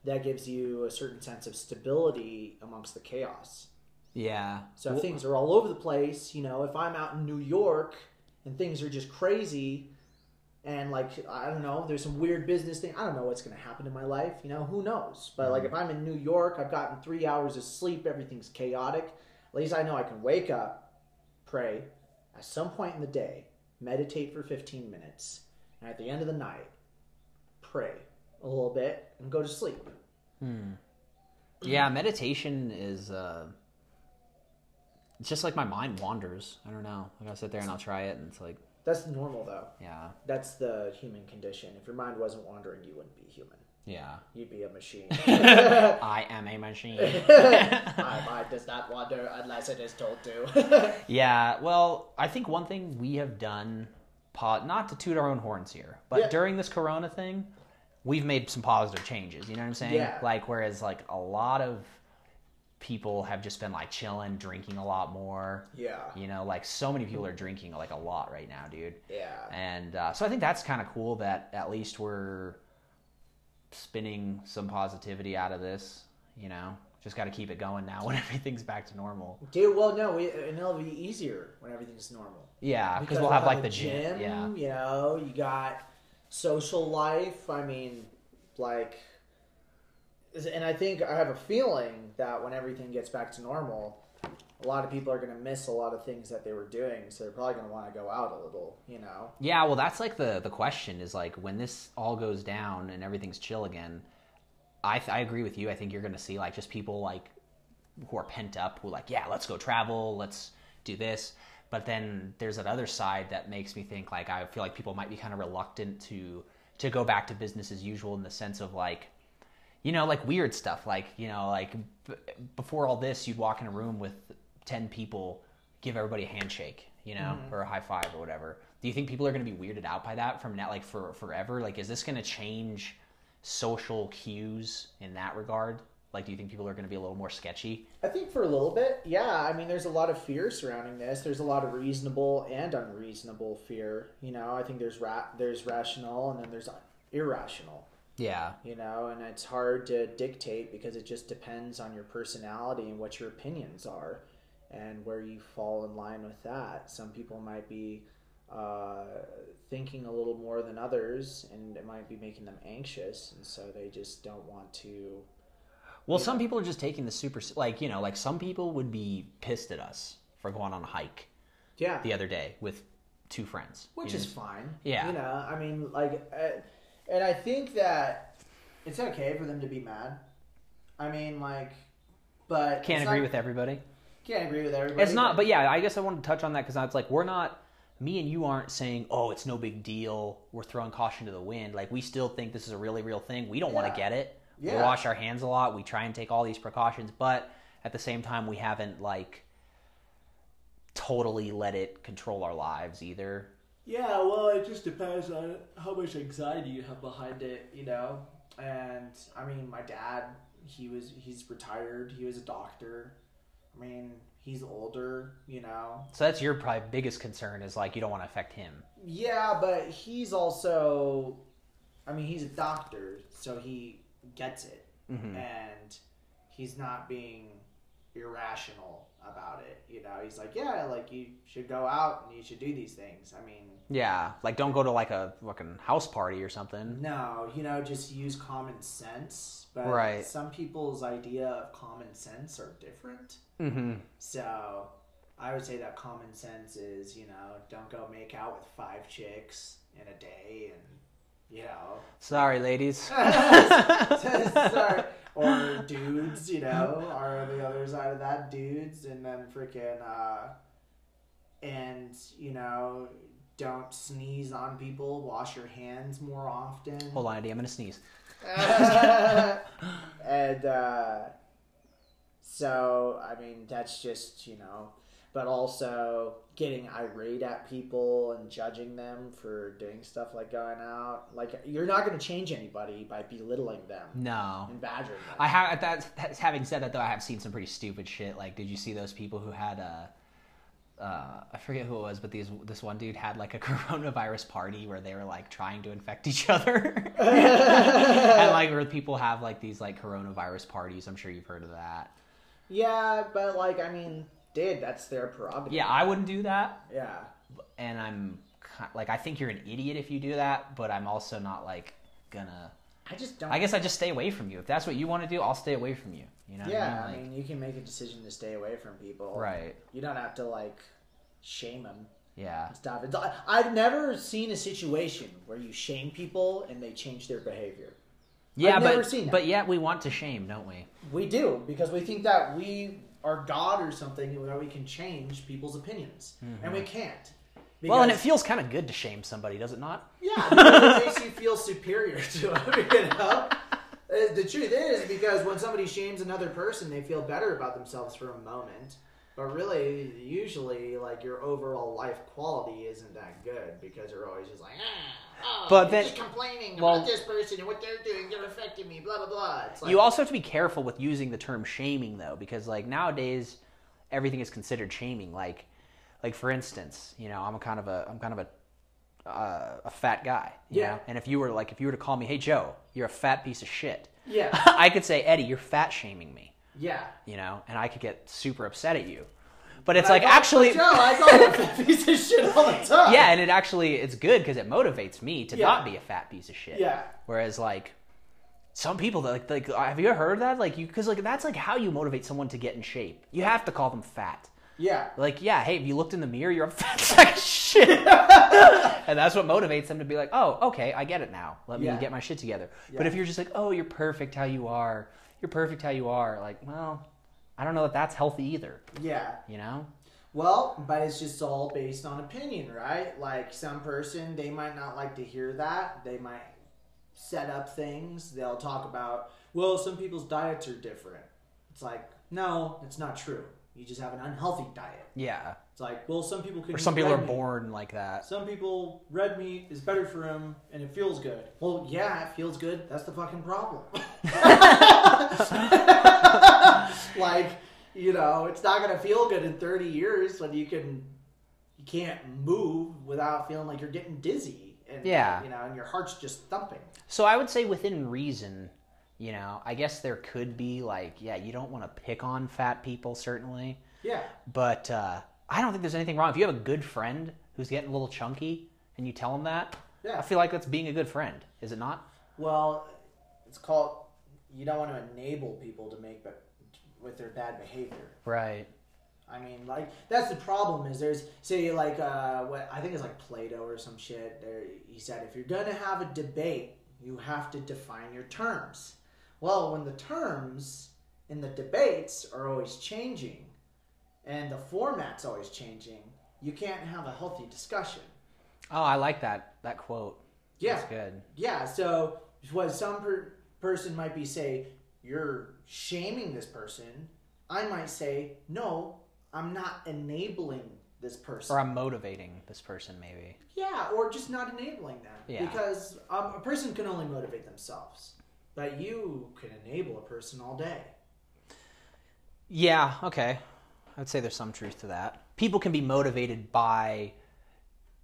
that gives you a certain sense of stability amongst the chaos. Yeah. So if things are all over the place, you know, if I'm out in New York and things are just crazy, and, like, I don't know, there's some weird business thing. I don't know what's going to happen in my life. You know, who knows? But, like, if I'm in New York, I've gotten 3 hours of sleep. Everything's chaotic. At least I know I can wake up, pray at some point in the day, meditate for 15 minutes, and at the end of the night, pray a little bit and go to sleep. Yeah, meditation is it's just like my mind wanders. I don't know. Like, I'll sit there and I'll try it, and it's like, That's normal, though. Yeah. That's the human condition. If your mind wasn't wandering, you wouldn't be human. Yeah. You'd be a machine. I am a machine. My mind does not wander unless it is told to. Yeah, well, I think one thing we have done, not to toot our own horns here, but during this Corona thing, we've made some positive changes, you know what I'm saying? Yeah. Like, whereas, like, a lot of people have just been, like, chilling, drinking a lot more. Yeah. You know, like, so many people are drinking, like, a lot right now, dude. Yeah. And so I think that's kind of cool that at least we're spinning some positivity out of this, you know? Just got to keep it going now when everything's back to normal. Dude, well, no, and it'll be easier when everything's normal. Yeah, because we'll have, like, the gym. Yeah. You know, you got social life. I mean, like, and I think I have a feeling that when everything gets back to normal, a lot of people are going to miss a lot of things that they were doing, so they're probably going to want to go out a little, you know? Yeah, well, that's, like, the question is, like, when this all goes down and everything's chill again, I agree with you. I think you're going to see, like, just people, like, who are pent up, who are like, yeah, let's go travel, let's do this. But then there's that other side that makes me think, like, I feel like people might be kind of reluctant to go back to business as usual in the sense of, like, you know, like, weird stuff. Like, you know, like, before all this, you'd walk in a room with 10 people, give everybody a handshake, you know, or a high five or whatever. Do you think people are going to be weirded out by that from now, like, forever? Like, is this going to change social cues in that regard? Like, do you think people are going to be a little more sketchy? I think for a little bit, yeah. I mean, there's a lot of fear surrounding this. There's a lot of reasonable and unreasonable fear. You know, I think there's rational and then there's irrational. Yeah. You know, and it's hard to dictate because it just depends on your personality and what your opinions are and where you fall in line with that. Some people might be thinking a little more than others, and it might be making them anxious, and so they just don't want to... Well, some people are just taking the super... Like, you know, like, some people would be pissed at us for going on a hike the other day with two friends. Which is fine. Yeah. You know, I mean, like... And I think that it's okay for them to be mad. I mean, like, but... Can't agree with everybody. It's not... But, yeah, I guess I wanted to touch on that because it's like, we're not... Me and you aren't saying, oh, it's no big deal. We're throwing caution to the wind. Like, we still think this is a really real thing. We don't want to get it. Yeah. We wash our hands a lot. We try and take all these precautions, but at the same time, we haven't, like, totally let it control our lives either. Yeah, well, it just depends on how much anxiety you have behind it, you know? And, I mean, my dad, he's retired. He was a doctor. I mean, he's older, you know? So that's your probably biggest concern is, like, you don't want to affect him. Yeah, but he's also... I mean, he's a doctor, so he... gets it, and he's not being irrational about it. You know, he's like, yeah, like, you should go out and you should do these things. I mean, yeah, like, don't go to, like, a fucking house party or something. No, you know, just use common sense. But right. Some people's idea of common sense are different. So I would say that common sense is, you know, don't go make out with 5 chicks in a day and. You know. Sorry, ladies. Sorry. Or dudes, you know, are the other side of that, dudes. And then freaking, and, you know, don't sneeze on people. Wash your hands more often. Hold on, Andy, I'm going to sneeze. And, so, I mean, that's just, you know, but also getting irate at people and judging them for doing stuff like going out. Like, you're not going to change anybody by belittling them. No. And badgering them. I have, having said that, though, I have seen some pretty stupid shit. Like, did you see those people who had I forget who it was, but this one dude had, like, a coronavirus party where they were, like, trying to infect each other. And, like, where people have, like, these, like, coronavirus parties. I'm sure you've heard of that. Yeah, but, like, I mean... Dude, that's their prerogative. Yeah, I wouldn't do that. Yeah. And I'm, like, I think you're an idiot if you do that, but I'm also not, like, gonna... I just don't... I guess I just stay away from you. If that's what you want to do, I'll stay away from you. You know what I mean? Like, I mean, you can make a decision to stay away from people. Right. You don't have to, like, shame them. Yeah. Stop it. I've never seen a situation where you shame people and they change their behavior. Yeah, I've never seen that. But yet we want to shame, don't we? We do, because we think that we... or God or something where we can change people's opinions. And we can't. Well, and it feels kind of good to shame somebody, does it not? Yeah, because it makes you feel superior to them, you know? The truth is, because when somebody shames another person, they feel better about themselves for a moment. But really, usually, like, your overall life quality isn't that good because you're always just like, just complaining about this person and what they're doing, they're affecting me, blah, blah, blah. It's like, you also have to be careful with using the term shaming, though, because, like, nowadays, everything is considered shaming. Like for instance, you know, I'm kind of a fat guy, you know? And if you were to call me, hey Joe, you're a fat piece of shit. Yeah. I could say, Eddie, you're fat shaming me. Yeah. You know, and I could get super upset at you. But it's Joe, I call you a fat piece of shit all the time. Yeah, and it's good because it motivates me to not be a fat piece of shit. Yeah. Whereas like some people, like have you ever heard of that? Like you, because like that's like how you motivate someone to get in shape. You have to call them fat. Yeah. Like, yeah, hey, if you looked in the mirror, you're a fat sack of shit. And that's what motivates them to be like, oh, okay, I get it now. Let me get my shit together. Yeah. But if you're just like, oh, you're perfect how you are, like, well, I don't know that that's healthy either. Yeah. You know? Well, but it's just all based on opinion, right? Like, some person, they might not like to hear that. They might set up things. They'll talk about, well, some people's diets are different. It's like, no, it's not true. You just have an unhealthy diet. Yeah. It's like, well, some people could. Or some people are born like that. Some people, red meat is better for them, and it feels good. Well, yeah, it feels good. That's the fucking problem. Like, you know, it's not gonna feel good in 30 years when you can't move without feeling like you're getting dizzy, and you know, and your heart's just thumping. So I would say within reason. You know, I guess there could be like, you don't want to pick on fat people, certainly. Yeah. But I don't think there's anything wrong. If you have a good friend who's getting a little chunky and you tell them that, I feel like that's being a good friend, is it not? Well, it's called, you don't want to enable people to make with their bad behavior. Right. I mean, like, that's the problem is there's, say, like, what I think it's like Plato or some shit. There, he said, if you're going to have a debate, you have to define your terms. Well, when the terms in the debates are always changing and the format's always changing, you can't have a healthy discussion. Oh, I like that quote. Yeah. That's good. Yeah, so what some person might be, say, you're shaming this person. I might say, no, I'm not enabling this person. Or I'm motivating this person, maybe. Yeah, or just not enabling them. Yeah. Because a person can only motivate themselves. But you can enable a person all day. Yeah, okay. I would say there's some truth to that. People can be motivated by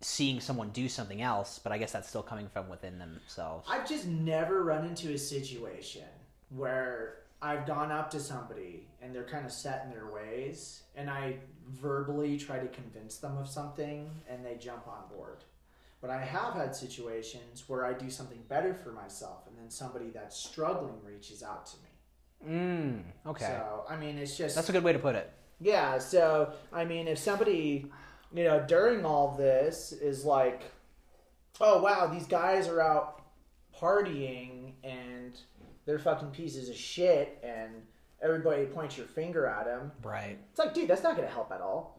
seeing someone do something else, but I guess that's still coming from within themselves. I've just never run into a situation where I've gone up to somebody and they're kind of set in their ways, and I verbally try to convince them of something, and they jump on board. But I have had situations where I do something better for myself, and then somebody that's struggling reaches out to me. Okay. So, I mean, it's just... That's a good way to put it. Yeah, so, I mean, if somebody, you know, during all this is like, oh, wow, these guys are out partying, and they're fucking pieces of shit, and everybody points your finger at them. Right. It's like, dude, that's not going to help at all.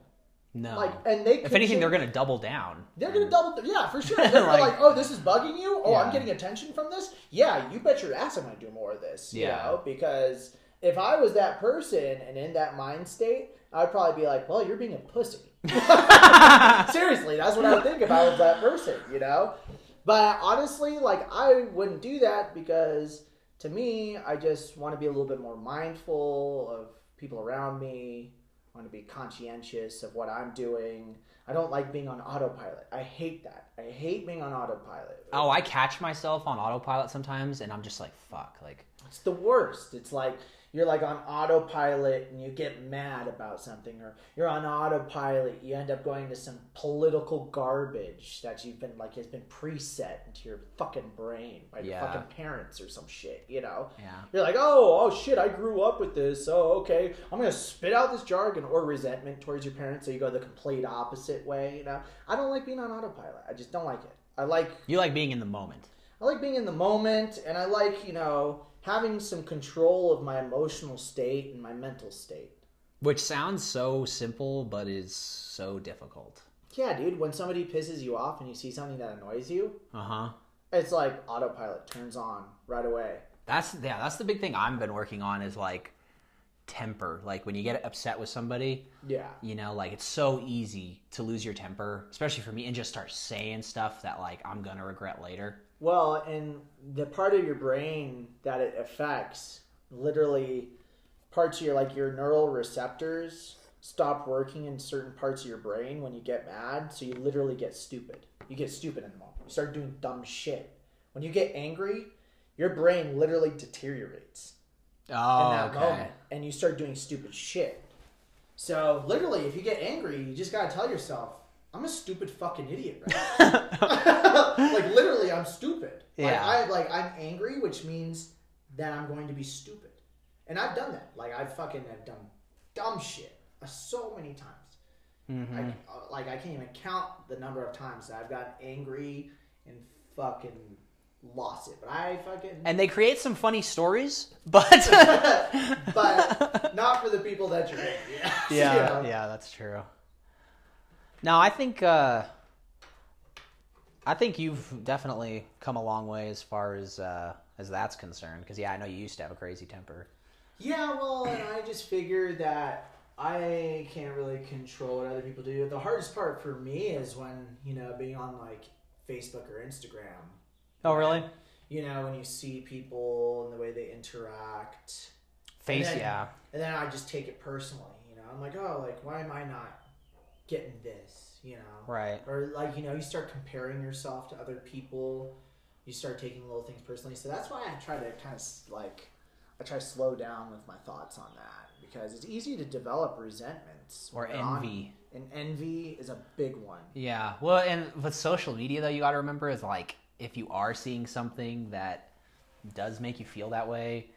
No. Like, and they if anything, they're going to double down. They're going to double... Yeah, for sure. They're like, oh, this is bugging you? Oh, I'm getting attention from this? Yeah, you bet your ass I'm going to do more of this. Yeah. You know? Because if I was that person and in that mind state, I would probably be like, well, you're being a pussy. Seriously, that's what I would think if I was that person, you know? But honestly, like, I wouldn't do that because, to me, I just want to be a little bit more mindful of people around me. I want to be conscientious of what I'm doing. I don't like being on autopilot. I hate that. I hate being on autopilot. Oh, I catch myself on autopilot sometimes, and I'm just like, fuck. Like, it's the worst. It's like you're like on autopilot, and you get mad about something, or you're on autopilot. You end up going to some political garbage that you've been like has been preset into your fucking brain by your fucking parents or some shit. You know? Yeah. You're like, oh shit, I grew up with this. Oh, okay, I'm gonna spit out this jargon or resentment towards your parents, so you go the complete opposite way. You know? I don't like being on autopilot. I just don't like it. You like being in the moment. I like being in the moment, and I like, you know, having some control of my emotional state and my mental state. Which sounds so simple, but is so difficult. Yeah, dude. When somebody pisses you off and you see something that annoys you, it's like autopilot turns on right away. That's the big thing I've been working on is like temper. Like when you get upset with somebody, you know, like it's so easy to lose your temper, especially for me, and just start saying stuff that like I'm gonna regret later. Well, and the part of your brain that it affects, literally, parts of your like your neural receptors stop working in certain parts of your brain when you get mad, so you literally get stupid. You get stupid in the moment. You start doing dumb shit. When you get angry, your brain literally deteriorates moment, and you start doing stupid shit. So literally, if you get angry, you just gotta tell yourself, I'm a stupid fucking idiot right now. Like literally, I'm stupid. Yeah. I'm angry, which means that I'm going to be stupid. And I've done that. Like I fucking have done dumb shit so many times. Mm-hmm. I can't even count the number of times that I've gotten angry and fucking lost it. But I fucking... And they create some funny stories, but... but not for the people that you're with. Yeah, that's true. Now, I think you've definitely come a long way as far as that's concerned. Because, I know you used to have a crazy temper. Yeah, well, and I just figured that I can't really control what other people do. The hardest part for me is when, being on, like, Facebook or Instagram. Oh, really? When you see people and the way they interact. And then I just take it personally, I'm like, oh, like, why am I not getting this, Right. Or, like, you start comparing yourself to other people. You start taking little things personally. So that's why I try to kind of, like, slow down with my thoughts on that. Because it's easy to develop resentments. Or envy. And envy is a big one. Yeah. Well, and with social media, though, you got to remember is, like, if you are seeing something that does make you feel that way,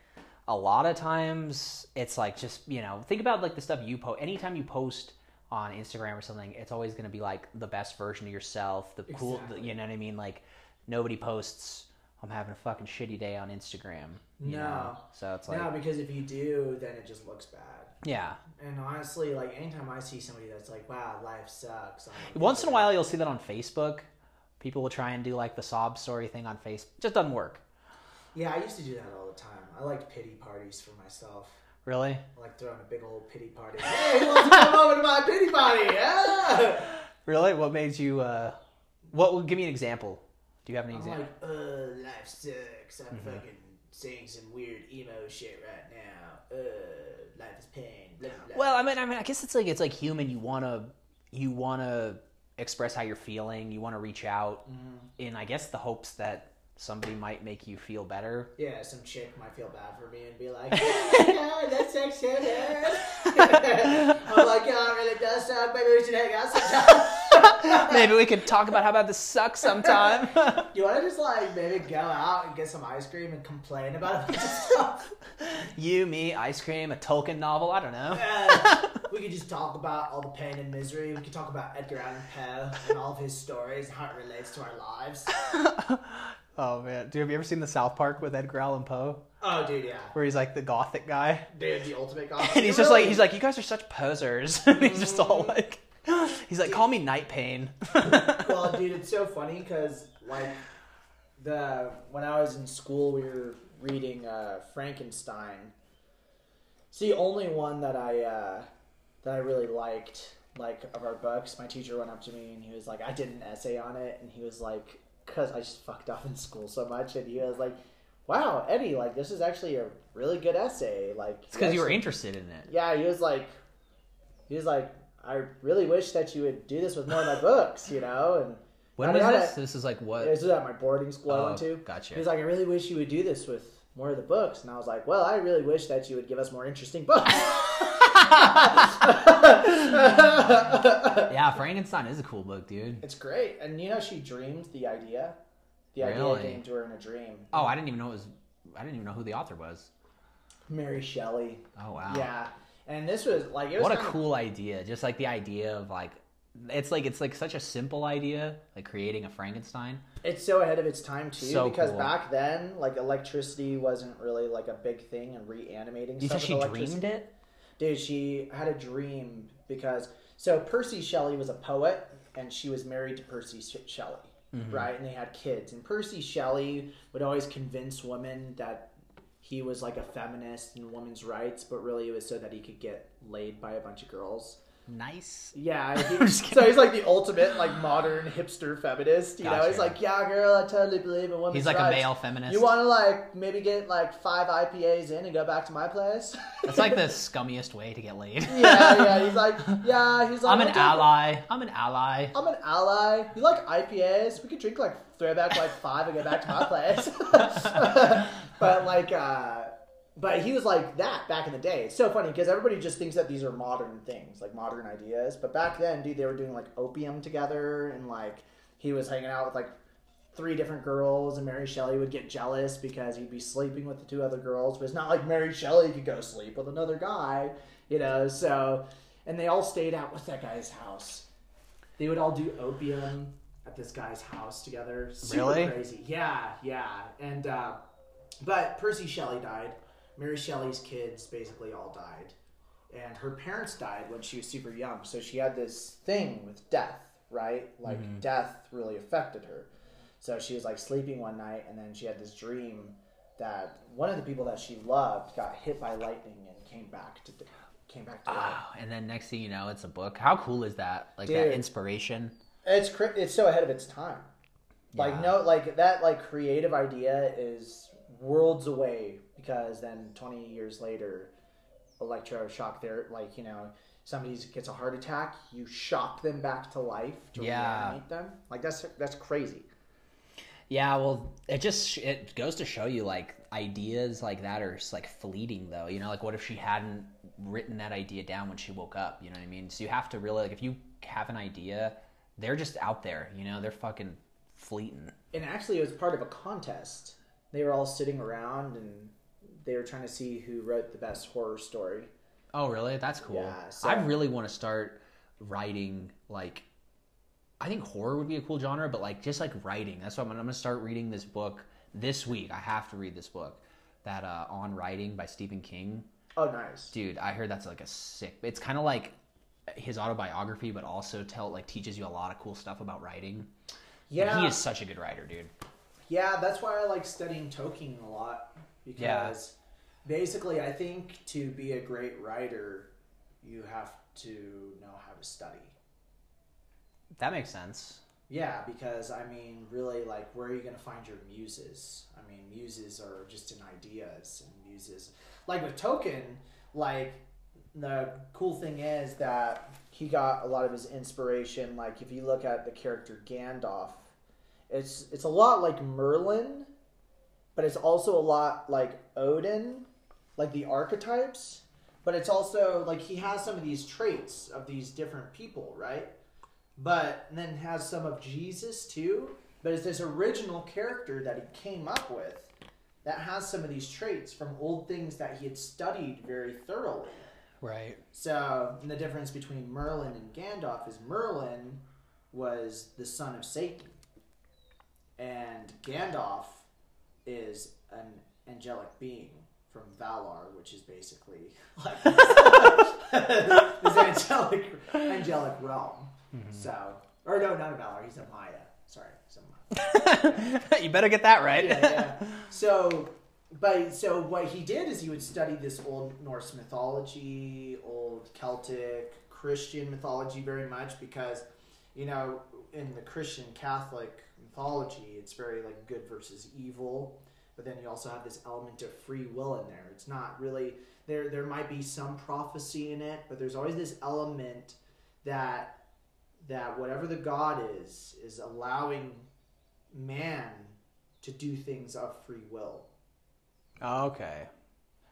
a lot of times it's like just, think about like the stuff you post. Anytime you post on Instagram or something, it's always going to be like the best version of yourself, the cool, you know what I mean? Like nobody posts, I'm having a fucking shitty day on Instagram. You know? So it's like. No, because if you do, then it just looks bad. Yeah. And honestly, like anytime I see somebody that's like, wow, life sucks. Once in a while, you'll see that on Facebook. People will try and do like the sob story thing on Facebook. Just doesn't work. Yeah, I used to do that all the time. I liked pity parties for myself. Really? I like throwing a big old pity party. Hey, who wants to come over to my pity party? Yeah. Really? What made you? Give me an example. Do you have any example? Like, life sucks. I'm fucking saying some weird emo shit right now. Life is pain. Blah, blah. Well, I mean, I guess it's like human. You wanna express how you're feeling. You want to reach out in, I guess, the hopes that somebody might make you feel better. Yeah, some chick might feel bad for me and be like, oh my God, that sucks so bad. I'm like, yeah, it really does suck. Maybe we should hang out sometime. Maybe we could talk about how bad this sucks sometime. You want to just, like, maybe go out and get some ice cream and complain about a bunch of stuff? You, me, ice cream, a Tolkien novel, I don't know. We could just talk about all the pain and misery. We could talk about Edgar Allan Poe and all of his stories and how it relates to our lives. Oh, man. Dude, have you ever seen the South Park with Edgar Allan Poe? Oh, dude, yeah. Where he's, like, the gothic guy. Dude, the ultimate gothic. And he's just like, you guys are such posers. And he's just all like, he's like, dude, call me Night Pain. Well, dude, it's so funny because, like, when I was in school, we were reading Frankenstein. It's the only one that I really liked, like, of our books. My teacher went up to me and he was like, I did an essay on it. And he was like... because I just fucked up in school so much, and he was like, wow, Eddie, like, this is actually a really good essay. Like, it's because you were interested in it. Yeah, he was like, I really wish that you would do this with more of my books, and when was this? This is like what? This was at my boarding school I went to. Gotcha. He was like, I really wish you would do this with more of the books, and I was like, well, I really wish that you would give us more interesting books. Yeah, Frankenstein is a cool book, dude. It's great. And she dreamed the idea. The really? Idea came to her in a dream. Oh, I didn't even know who the author was. Mary Shelley. Oh, wow. Yeah. And this was like it was what a cool idea. Just like the idea of like it's like such a simple idea, like creating a Frankenstein. It's so ahead of its time too, so because cool. Back then, like electricity wasn't really like a big thing and reanimating stuff. You said she dreamed it? Dude, she had a dream because... So Percy Shelley was a poet, and she was married to Percy Shelley, mm-hmm. right? And they had kids. And Percy Shelley would always convince women that he was like a feminist and women's rights, but really it was so that he could get laid by a bunch of girls. Nice. Yeah. So he's like the ultimate like modern hipster feminist. You know, he's like, yeah, girl, I totally believe in women's rights. He's like a male feminist. You want to like maybe get like 5 IPAs in and go back to my place? That's like the scummiest way to get laid. Yeah. He's like, I'm an ally. I'm an ally. You like IPAs? We could drink like throwback like 5 and go back to my place. But he was like that back in the day. It's so funny because everybody just thinks that these are modern things, like modern ideas. But back then, dude, they were doing like opium together, and like he was hanging out with like 3 different girls, and Mary Shelley would get jealous because he'd be sleeping with the 2 other girls. But it's not like Mary Shelley could go sleep with another guy, you know. So, and they all stayed out with that guy's house. They would all do opium at this guy's house together. Super really? Crazy. Yeah. And but Percy Shelley died. Mary Shelley's kids basically all died. And her parents died when she was super young. So she had this thing with death, right? Like mm-hmm. death really affected her. So she was like sleeping one night and then she had this dream that one of the people that she loved got hit by lightning and came back to life. And then next thing you know, it's a book. How cool is that? Like dude, that inspiration. It's so ahead of its time. Like no, like that like creative idea is worlds away. Because then 20 years later, electroshock there, like, you know, somebody gets a heart attack, you shock them back to life to reanimate them. Like, that's crazy. Yeah, well, it goes to show you, like, ideas like that are, like, fleeting, though. You know, like, what if she hadn't written that idea down when she woke up? You know what I mean? So you have to really, like, if you have an idea, they're just out there, you know? They're fucking fleeting. And actually, it was part of a contest. They were all sitting around and they were trying to see who wrote the best horror story. Oh, really? That's cool. Yeah, so I really want to start writing, like, I think horror would be a cool genre, but, like, just, like, writing. That's why I'm going to start reading this book this week. I have to read this book, that On Writing by Stephen King. Oh, nice. Dude, I heard that's, like, a sick... It's kind of like his autobiography, but also teaches you a lot of cool stuff about writing. Yeah. And he is such a good writer, dude. Yeah, that's why I like studying Tolkien a lot. Because basically, I think to be a great writer, you have to know how to study. That makes sense. Yeah, because, I mean, really, like, where are you going to find your muses? I mean, muses are just in ideas and muses. Like, with Tolkien, like, the cool thing is that he got a lot of his inspiration. Like, if you look at the character Gandalf, it's a lot like Merlin, but it's also a lot like Odin, like the archetypes. But it's also like he has some of these traits of these different people, right? But then has some of Jesus too. But it's this original character that he came up with that has some of these traits from old things that he had studied very thoroughly. Right. So the difference between Merlin and Gandalf is Merlin was the son of Satan. And Gandalf is an angelic being from Valar, which is basically like this angelic realm. Mm-hmm. So, or no, not a Valar. He's a Maya. Sorry, he's a Maya. Yeah. You better get that right. Yeah. So what he did is he would study this old Norse mythology, old Celtic, Christian mythology very much because, you know, in the Christian Catholic mythology, it's very like good versus evil, but then you also have this element of free will in there. It's not really there might be some prophecy in it, but there's always this element that whatever the God is allowing man to do things of free will. Okay.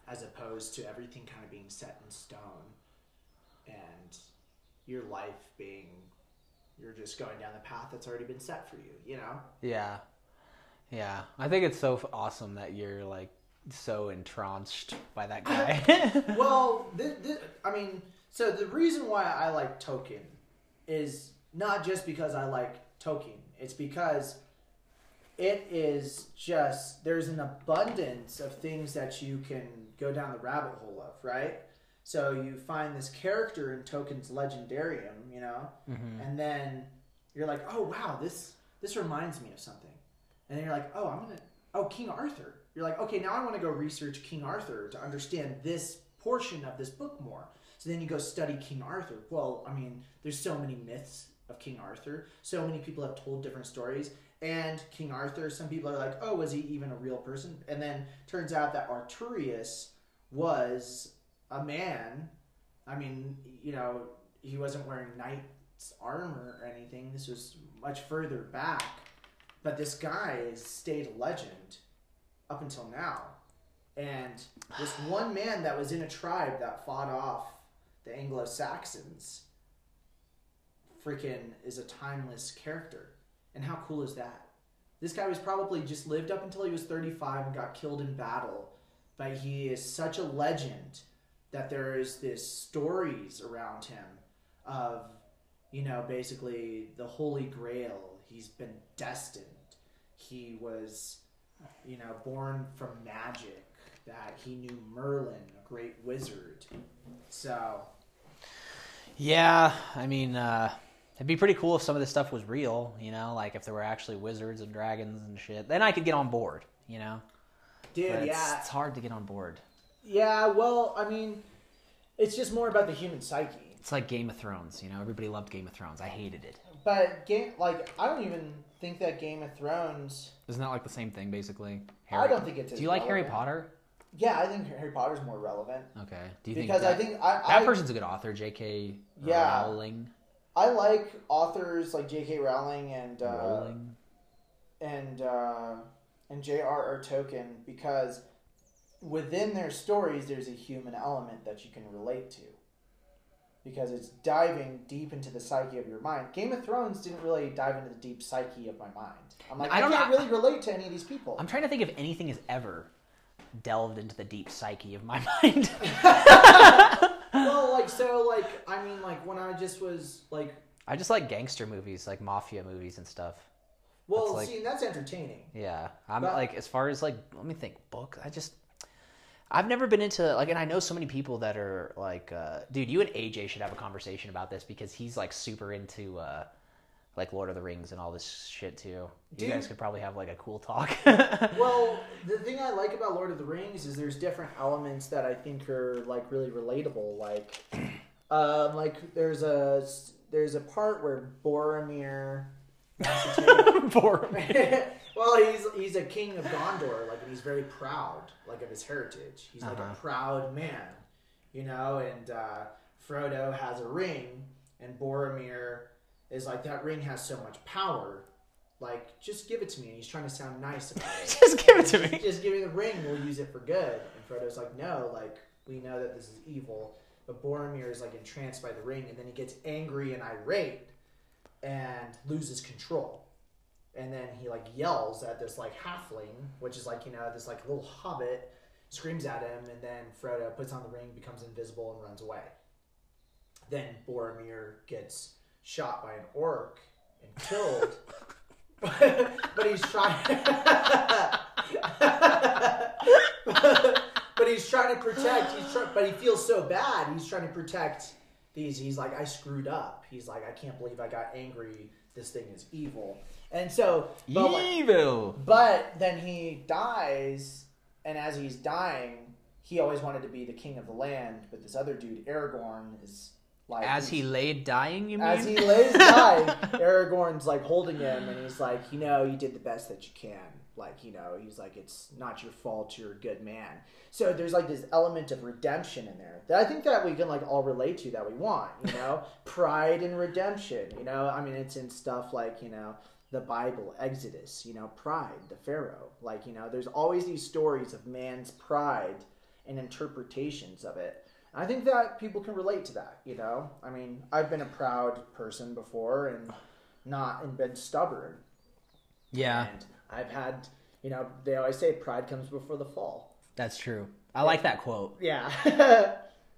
As opposed to everything kind of being set in stone and your life being you're just going down the path that's already been set for you, you know? Yeah. Yeah. I think it's so awesome that you're, like, so entranced by that guy. Well, so the reason why I like Tolkien is not just because I like Tolkien. It's because it is just, there's an abundance of things that you can go down the rabbit hole of, right? So you find this character in Tolkien's Legendarium, you know, mm-hmm. and then You're like, oh wow, this reminds me of something. And then you're like, oh, King Arthur. You're like, okay, now I want to go research King Arthur to understand this portion of this book more. So then you go study King Arthur. Well, I mean, there's so many myths of King Arthur. So many people have told different stories. And King Arthur, some people are like, oh, was he even a real person? And then turns out that Arturius was a man. I mean, you know, he wasn't wearing knight's armor or anything. This was much further back. But this guy has stayed a legend up until now. And this one man that was in a tribe that fought off the Anglo-Saxons freaking is a timeless character. And how cool is that? This guy was probably just lived up until he was 35 and got killed in battle. But he is such a legend that there is this stories around him of, you know, basically the Holy Grail. He's been destined. He was, you know, born from magic, that he knew Merlin, a great wizard. So. Yeah, I mean, it'd be pretty cool if some of this stuff was real, you know, like if there were actually wizards and dragons and shit. Then I could get on board, you know? Dude, but yeah. It's hard to get on board. Yeah, well, I mean, it's just more about the human psyche. It's like Game of Thrones, you know? Everybody loved Game of Thrones. I hated it. But, I don't even think that Game of Thrones... Isn't that like the same thing, basically? I don't think it's... Do you like Harry Potter? Yeah, I think Harry Potter's more relevant. Okay. Do you think... Because I think... That person's a good author, J.K. Rowling. I like authors like J.K. Rowling and J.R.R. Tolkien, because within their stories, there's a human element that you can relate to. Because it's diving deep into the psyche of your mind. Game of Thrones didn't really dive into the deep psyche of my mind. I'm like, I can't really relate to any of these people. I'm trying to think if anything has ever delved into the deep psyche of my mind. Well, when I just was, like... I just like gangster movies, like mafia movies and stuff. Well, that's that's entertaining. Yeah. Let me think, book, I've never been into, and I know so many people that are, dude, you and AJ should have a conversation about this, because he's, super into, Lord of the Rings and all this shit, too. Dude, you guys could probably have, a cool talk. Well, the thing I like about Lord of the Rings is there's different elements that I think are, really relatable. There's a part where Boromir... Boromir. Well, he's a king of Gondor, and he's very proud, of his heritage. He's a proud man, you know. And Frodo has a ring, and Boromir is like, that ring has so much power. Just give it to me. And he's trying to sound nice about it. Just give it to me. Just give me the ring. We'll use it for good. And Frodo's like, no, we know that this is evil. But Boromir is entranced by the ring, and then he gets angry and irate and loses control. And then he yells at this halfling, which is this little hobbit, screams at him, and then Frodo puts on the ring, becomes invisible, and runs away. Then Boromir gets shot by an orc and killed, but he's trying. But he's trying to protect. But he feels so bad. He's trying to protect these. He's like, I screwed up. He's like, I can't believe I got angry. This thing is evil. And so... evil! But then he dies, and as he's dying, he always wanted to be the king of the land, but this other dude, Aragorn, is like... As he lay dying, you mean? As he lays dying, Aragorn's holding him, and he's like, you know, you did the best that you can. He's like, it's not your fault, you're a good man. So there's this element of redemption in there that I think that we can all relate to, that we want, you know? Pride and redemption, you know? I mean, it's in stuff the Bible, Exodus, pride, the Pharaoh. There's always these stories of man's pride and interpretations of it. And I think that people can relate to that, you know? I mean, I've been a proud person before and been stubborn. Yeah. And I've had, they always say pride comes before the fall. That's true. I like that quote. Yeah.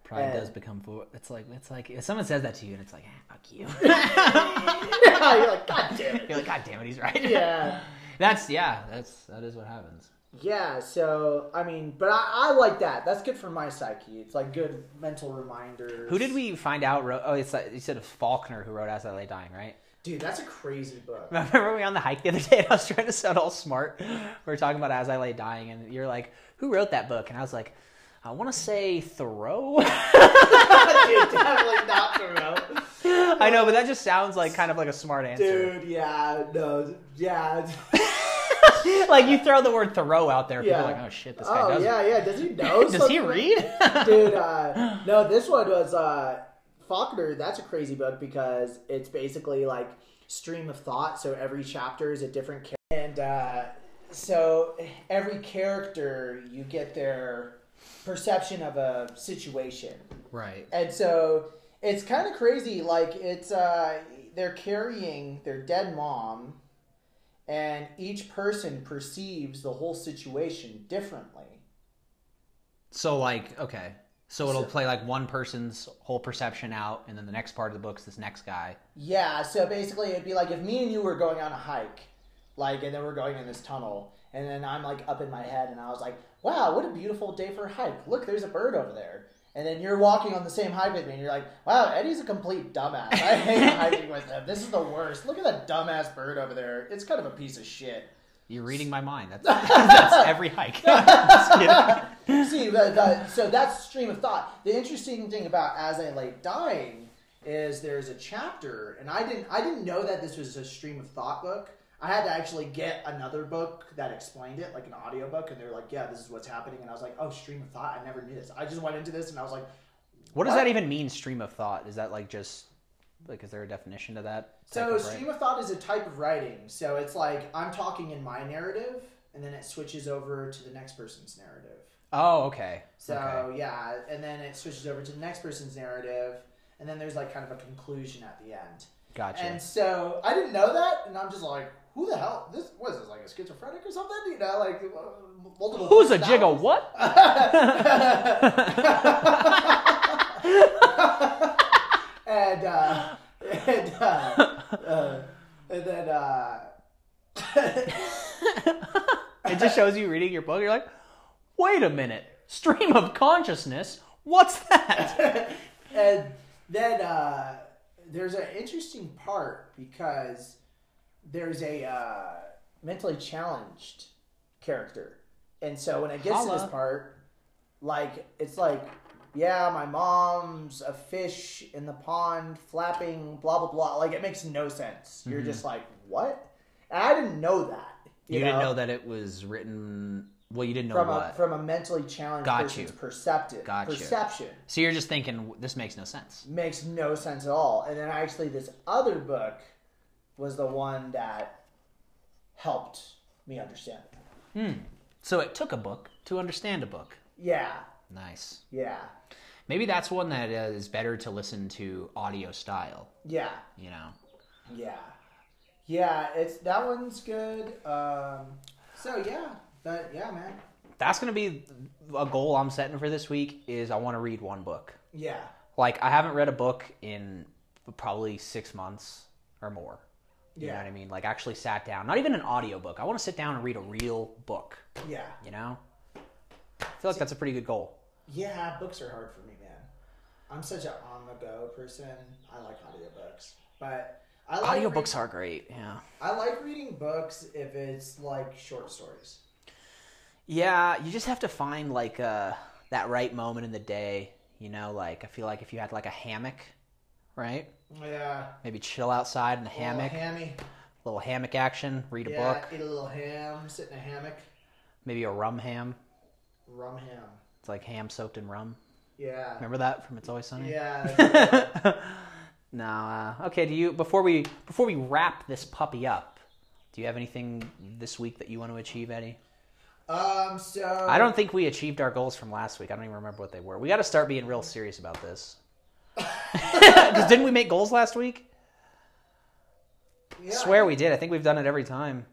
Pride does become fool. It's like if someone says that to you, and it's like, fuck you. You're like, God damn it. You're like, God damn it, he's right. Yeah. That is what happens. Yeah. So I mean, but I like that. That's good for my psyche. It's good mental reminders. Who did we find out? You said it's Faulkner who wrote "As I Lay Dying," right? Dude, that's a crazy book. Remember we were on the hike the other day and I was trying to sound all smart. We were talking about As I Lay Dying and you're like, who wrote that book? And I was like, I want to say Thoreau. Dude, definitely not Thoreau. I know, but that just sounds like kind of like a smart answer. Dude, yeah, no, yeah. Like you throw the word Thoreau out there, people are like, oh shit, this guy does. Yeah. Does he know? Does he read? Dude, no, this one was Faulkner. That's a crazy book because it's basically like stream of thought. So every chapter is a different character. And so every character, you get their perception of a situation. Right. And so it's kind of crazy. Like it's, they're carrying their dead mom. And each person perceives the whole situation differently. So, like, okay. So it'll play, like, one person's whole perception out, and then the next part of the book's this next guy. Yeah, so basically it'd be like if me and you were going on a hike, like, and then we're going in this tunnel, and then I'm, like, up in my head, and I was like, wow, what a beautiful day for a hike. Look, there's a bird over there. And then you're walking on the same hike with me, and you're like, wow, Eddie's a complete dumbass. I hate hiking with him. This is the worst. Look at that dumbass bird over there. It's kind of a piece of shit. You're reading my mind. That's every hike. Just kidding. See, so that's stream of thought. The interesting thing about As I Lay Dying is there's a chapter, and I didn't know that this was a stream of thought book. I had to actually get another book that explained it, like an audiobook, and they were like, yeah, this is what's happening. And I was like, oh, stream of thought? I never knew this. I just went into this, and I was like, what does that even mean, stream of thought? Is that like just, like, is there a definition to that? So stream of thought is a type of writing. So it's like I'm talking in my narrative, and then it switches over to the next person's narrative. Oh, okay. So, yeah, and then it switches over to the next person's narrative, and then there's like kind of a conclusion at the end. Gotcha. And so I didn't know that, and I'm just like, who the hell? What is this, like a schizophrenic or something? You know, like multiple. Who's a jiggle? What? and then it just shows you reading your book. You're like, wait a minute, stream of consciousness. What's that? And then there's an interesting part because there's a mentally challenged character. And so when it gets to this part, like, it's like, yeah, my mom's a fish in the pond flapping, blah, blah, blah. Like, it makes no sense. You're just like, what? And I didn't know that. You didn't know that it was written... Well, you didn't know from a mentally challenged person's perception. So you're just thinking, this makes no sense. Makes no sense at all. And then actually this other book was the one that helped me understand it. Hmm. So it took a book to understand a book. Yeah. Nice. Yeah. Maybe that's one that is better to listen to audio style. Yeah. You know? Yeah. Yeah, that one's good. So, yeah. But, yeah, man. That's going to be a goal I'm setting for this week is I want to read one book. Yeah. Like, I haven't read a book in probably 6 months or more. You know what I mean? Like, actually sat down. Not even an audiobook. I want to sit down and read a real book. Yeah. You know? I feel like that's a pretty good goal. Yeah, books are hard for me, man. I'm such an on-the-go person. I like audiobooks. But I like audiobooks are great, yeah. I like reading books if it's, like, short stories. Yeah, you just have to find, like, that right moment in the day, you know? Like, I feel like if you had, like, a hammock, right? Yeah. Maybe chill outside in the hammock. Little hammock action, read a book. Yeah, eat a little ham, sit in a hammock. Maybe a rum ham. Rum ham. It's like ham soaked in rum. Yeah. Remember that from It's Always Sunny? Yeah. No, okay, do you, before we wrap this puppy up, do you have anything this week that you want to achieve, Eddie? So I don't think we achieved our goals from last week. I don't even remember what they were. We got to start being real serious about this. Because didn't we make goals last week? Yeah, I swear we did. I think we've done it every time.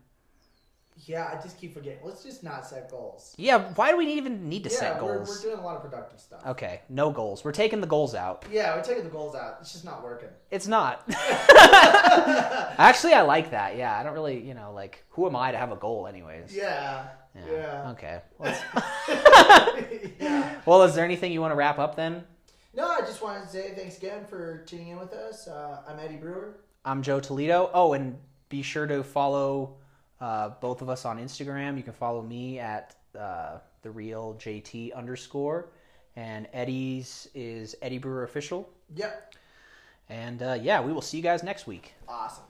Yeah, I just keep forgetting. Let's just not set goals. Yeah, why do we even need to set goals? We're doing a lot of productive stuff. Okay, no goals. We're taking the goals out. Yeah, we're taking the goals out. It's just not working. It's not. Actually, I like that. Yeah, I don't really, you know, like, who am I to have a goal anyways? Yeah. Yeah. Okay. Well, is there anything you want to wrap up then? No, I just wanted to say thanks again for tuning in with us. I'm Eddie Brewer. I'm Joe Toledo. Oh, and be sure to follow both of us on Instagram. You can follow me at TheRealJT_, and Eddie's is Eddie Brewer Official. Yep. And yeah, we will see you guys next week. Awesome.